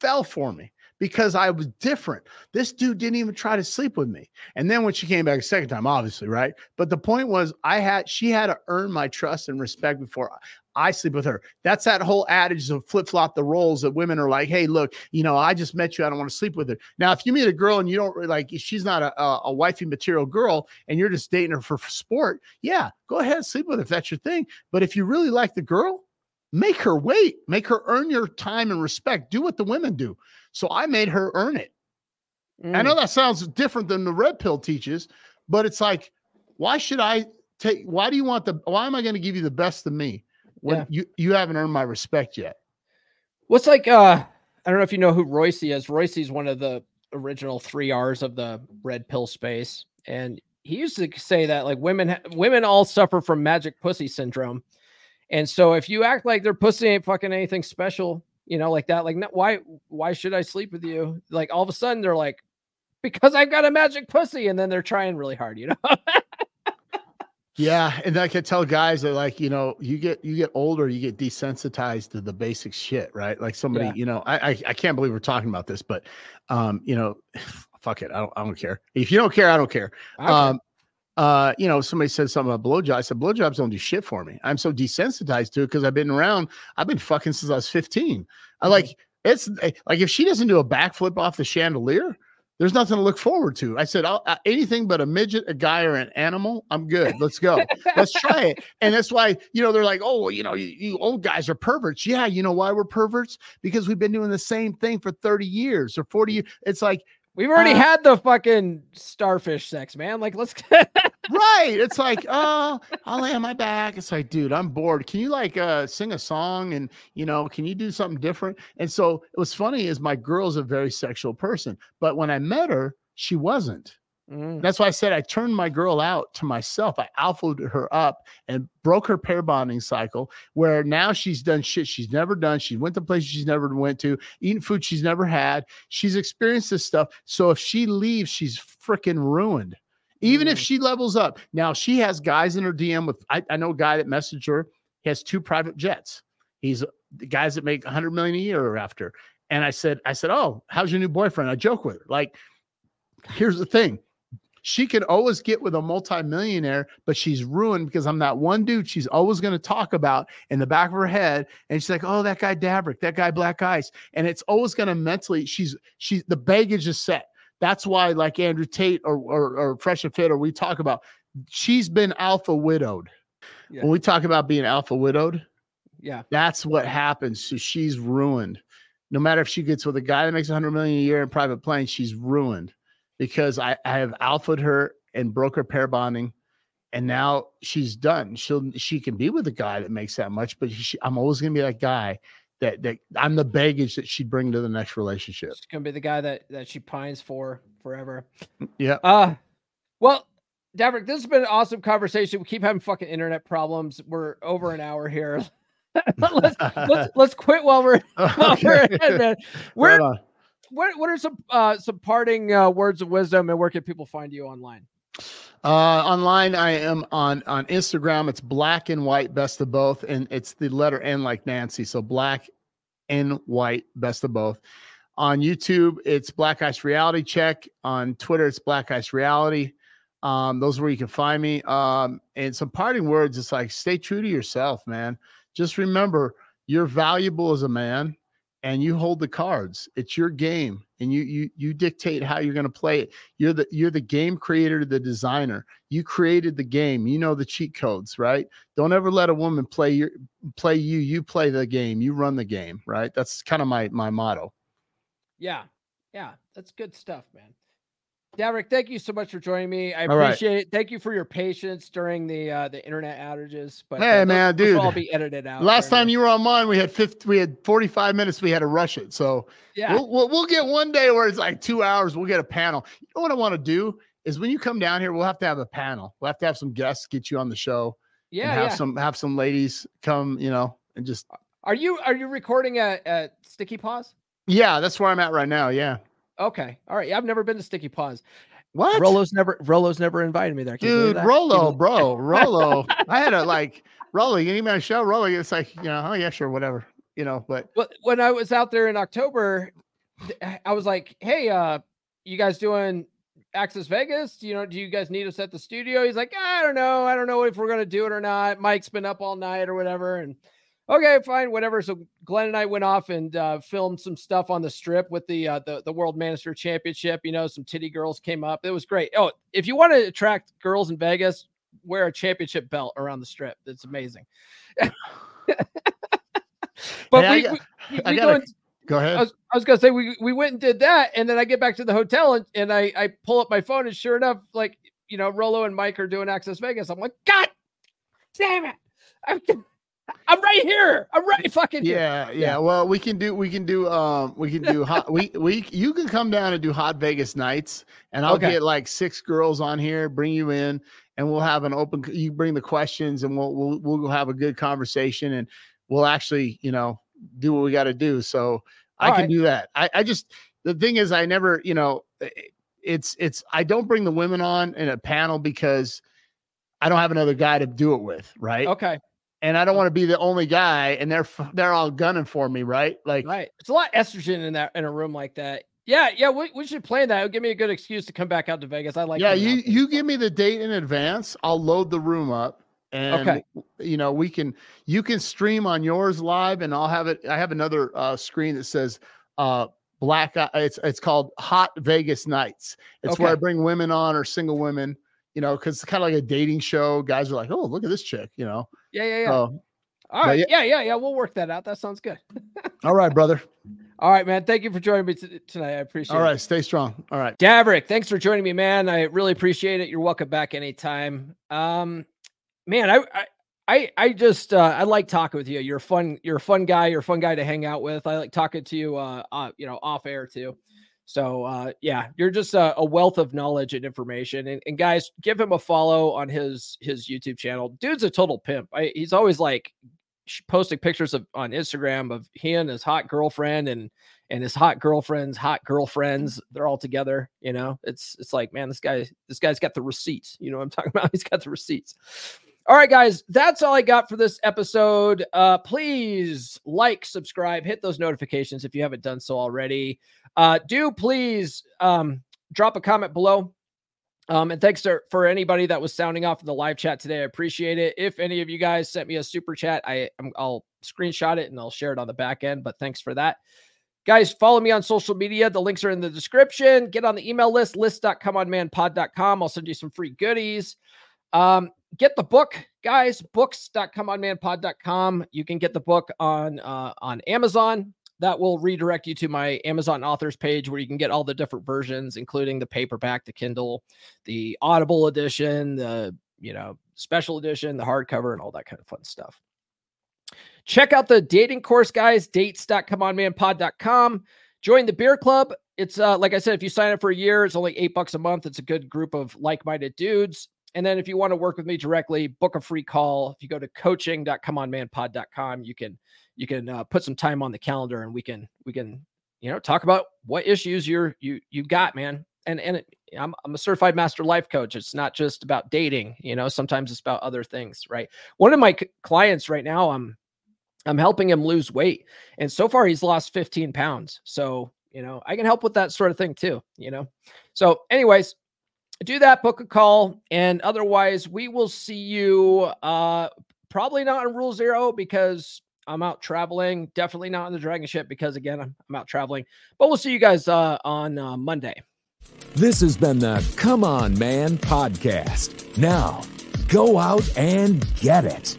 fell for me because I was different. This dude didn't even try to sleep with me. And then when she came back a second time, obviously, right? But the point was, I had she had to earn my trust and respect before I, I sleep with her. That's that whole adage of flip-flop the roles that women are like, hey, look, you know, I just met you. I don't want to sleep with her. Now, if you meet a girl and you don't like, she's not a, a, a wifey material girl and you're just dating her for, for sport. Yeah, go ahead and sleep with her if that's your thing. But if you really like the girl, make her wait, make her earn your time and respect. Do what the women do. So I made her earn it. Mm. I know that sounds different than the red pill teaches, but it's like, why should I take, why do you want the, why am I going to give you the best of me? When yeah. you, you haven't earned my respect yet. What's like, uh, I don't know if you know who Royce is. Royce is one of the original three R's of the red pill space. And he used to say that like women, women all suffer from magic pussy syndrome. And so if you act like their pussy ain't fucking anything special, you know, like that, like no, why, why should I sleep with you? Like all of a sudden they're like, because I've got a magic pussy. And then they're trying really hard, you know? Yeah, and I could tell guys that like, you know, you get you get older, you get desensitized to the basic shit, right? Like somebody, yeah. you know, I, I I can't believe we're talking about this, but um, you know, fuck it, I don't I don't care. If you don't care, I don't care. Okay. Um, uh, you know, somebody said something about blowjobs. I said blowjobs don't do shit for me. I'm so desensitized to it because I've been around. I've been fucking since I was fifteen. Mm-hmm. I like it's like if she doesn't do a backflip off the chandelier, there's nothing to look forward to. I said, I'll, uh, anything but a midget, a guy, or an animal, I'm good. Let's go. Let's try it. And that's why, you know, they're like, oh, well, you know, you, you old guys are perverts. Yeah, you know why we're perverts? Because we've been doing the same thing for thirty years or forty years. It's like, we've already uh, had the fucking starfish sex, man. Like, let's right. It's like, oh, I'll lay on my back. It's like, dude, I'm bored. Can you like uh, sing a song and, you know, can you do something different? And so what's funny is my girl's a very sexual person. But when I met her, she wasn't. Mm. That's why I said I turned my girl out to myself. I alphaed her up and broke her pair bonding cycle where now she's done shit she's never done. She went to places she's never went to, eating food she's never had. She's experienced this stuff. So if she leaves, she's freaking ruined. Even mm. if she levels up. Now she has guys in her D M with, I, I know a guy that messaged her. He has two private jets. He's the guys that make one hundred million a year or after. And I said, I said, oh, how's your new boyfriend? I joke with her. Like, here's the thing. She could always get with a multimillionaire, but she's ruined because I'm that one dude she's always going to talk about in the back of her head. And she's like, oh, that guy Davrick, that guy Black Ice. And it's always going to mentally, she's, she's, the baggage is set. That's why like Andrew Tate or, or, or Fresh and Fit, or we talk about, she's been alpha widowed. Yeah. When we talk about being alpha widowed, yeah, that's what happens. So she's ruined. No matter if she gets with a guy that makes one hundred million a year in private planes, she's ruined. Because I, I have alphaed her and broke her pair bonding, and now she's done. She'll she can be with a guy that makes that much, but she, I'm always gonna be that guy that that I'm the baggage that she'd bring to the next relationship. She's gonna be the guy that that she pines for forever. Yeah. Uh well, Davrick, this has been an awesome conversation. We keep having fucking internet problems. We're over an hour here. let's, let's let's quit while we're while okay. we're ahead, man. We're right. What what are some uh, some parting uh, words of wisdom, and where can people find you online? Uh, online, I am on on Instagram. It's Black and White Best of Both, and it's the letter N like Nancy. So Black and White Best of Both. On YouTube, it's Black Ice Reality Check. On Twitter, it's Black Ice Reality. Um, those are where you can find me. Um, and some parting words. It's like stay true to yourself, man. Just remember, you're valuable as a man. and you hold the cards. It's your game, and you you you dictate how you're going to play it. You're the you're the game creator, the designer. You created the game. You know the cheat codes, right? Don't ever let a woman play your play you. You play the game. You run the game, right? That's kind of my my motto. Yeah, yeah, that's good stuff, man. Davrick, thank you so much for joining me. I all appreciate right. it. Thank you for your patience during the uh, the internet outages. But hey, uh, those, man, dude, all be edited out. Last time you were on mine, we had fifty, we had forty-five minutes. We had to rush it, so yeah, we'll, we'll we'll get one day where it's like two hours. We'll get a panel. You know what I want to do is when you come down here, we'll have to have a panel. We'll have to have some guests get you on the show. Yeah, and have yeah. some have some ladies come, you know, and just. Are you are you recording at, at Sticky Paws? Yeah, that's where I'm at right now. Yeah. Okay. All right. I've never been to Sticky Paws. What? Rollo's never Rollo's never invited me there. Dude, Rollo, bro. Rollo. I had a like Rollo, you need me on a show? Rollo, it's like, you know, oh yeah, sure, whatever. You know, but well, when I was out there in October, I was like, hey, uh, you guys doing Access Vegas? You know, do you guys need us at the studio? He's like, I don't know. I don't know if we're gonna do it or not. Mike's been up all night or whatever. And okay, fine, whatever. So Glenn and I went off and uh, filmed some stuff on the strip with the, uh, the the World Manister Championship. You know, some titty girls came up. It was great. Oh, if you want to attract girls in Vegas, wear a championship belt around the strip. It's amazing. But hey, we, I got, we, we, I we gotta, go, and, go ahead. I was, I was going to say, we, we went and did that. And then I get back to the hotel and, and I, I pull up my phone and sure enough, like, you know, Rollo and Mike are doing Access Vegas. I'm like, God damn it. I'm I'm right here. I'm right fucking here. Yeah, yeah. Yeah. Well, we can do, we can do, um, we can do hot, we, we, you can come down and do hot Vegas nights and I'll okay. get like six girls on here, bring you in and we'll have an open, you bring the questions and we'll, we'll, we'll have a good conversation and we'll actually, you know, do what we got to do. So I All can right. do that. I, I just, the thing is I never, you know, it's, it's, I don't bring the women on in a panel because I don't have another guy to do it with. Right. Okay. And I don't want to be the only guy, and they're they're all gunning for me, right? Like, right. It's a lot of estrogen in that in a room like that. Yeah, yeah. We, we should plan that. It'll give me a good excuse to come back out to Vegas. I like. Yeah, you you give me the date in advance. I'll load the room up, and okay. you know we can you can stream on yours live, and I'll have it. I have another uh, screen that says uh, Black. It's it's called Hot Vegas Nights. It's okay. where I bring women on or single women. You know, because it's kind of like a dating show. Guys are like, oh, look at this chick, you know. Yeah, yeah, yeah. So, all right. Yeah. yeah, yeah, yeah. We'll work that out. That sounds good. All right, brother. All right, man. Thank you for joining me t- tonight. I appreciate it. All right. It. Stay strong. All right. Davrick, thanks for joining me, man. I really appreciate it. You're welcome back anytime. Um, man, I I I, I just uh, I like talking with you. You're a fun, you're a fun guy, you're a fun guy to hang out with. I like talking to you uh, uh you know, off air too. So, uh, yeah, you're just a, a wealth of knowledge and information. And, and guys, give him a follow on his his YouTube channel. Dude's a total pimp. I, he's always like posting pictures of on Instagram of he and his hot girlfriend and and his hot girlfriend's hot girlfriends. They're all together. You know, it's it's like, man, this guy this guy's got the receipts. You know what I'm talking about? He's got the receipts. All right, guys, that's all I got for this episode. Uh, please like, subscribe, hit those notifications if you haven't done so already. Uh, do please um, drop a comment below. Um, and thanks to, for anybody that was sounding off in the live chat today. I appreciate it. If any of you guys sent me a super chat, I, I'll screenshot it and I'll share it on the back end. But thanks for that. Guys, follow me on social media. The links are in the description. Get on the email list, list dot come on man pod dot com. I'll send you some free goodies. Um, get the book, guys, books dot come on man pod dot com. You can get the book on, uh, on Amazon. That will redirect you to my Amazon authors page where you can get all the different versions, including the paperback, the Kindle, the Audible edition, the, you know, special edition, the hardcover and all that kind of fun stuff. Check out the dating course, guys, dates dot come on man pod dot com. Join the beer club. It's uh, like I said, if you sign up for a year, it's only eight bucks a month. It's a good group of like-minded dudes. And then if you want to work with me directly, book a free call. If you go to coaching dot come on man pod dot com, you can you can uh, put some time on the calendar and we can we can you know talk about what issues you're you you got, man. And and it, I'm I'm a certified master life coach. It's not just about dating, you know. Sometimes it's about other things, right? One of my c- clients right now, I'm I'm helping him lose weight, and so far he's lost fifteen pounds. So, you know, I can help with that sort of thing too, you know. So, anyways, do that, book a call, and otherwise we will see you uh, probably not in Rule Zero because I'm out traveling. Definitely not on the Dragon Ship because, again, I'm, I'm out traveling. But we'll see you guys uh, on uh, Monday. This has been the Come On Man podcast. Now, go out and get it.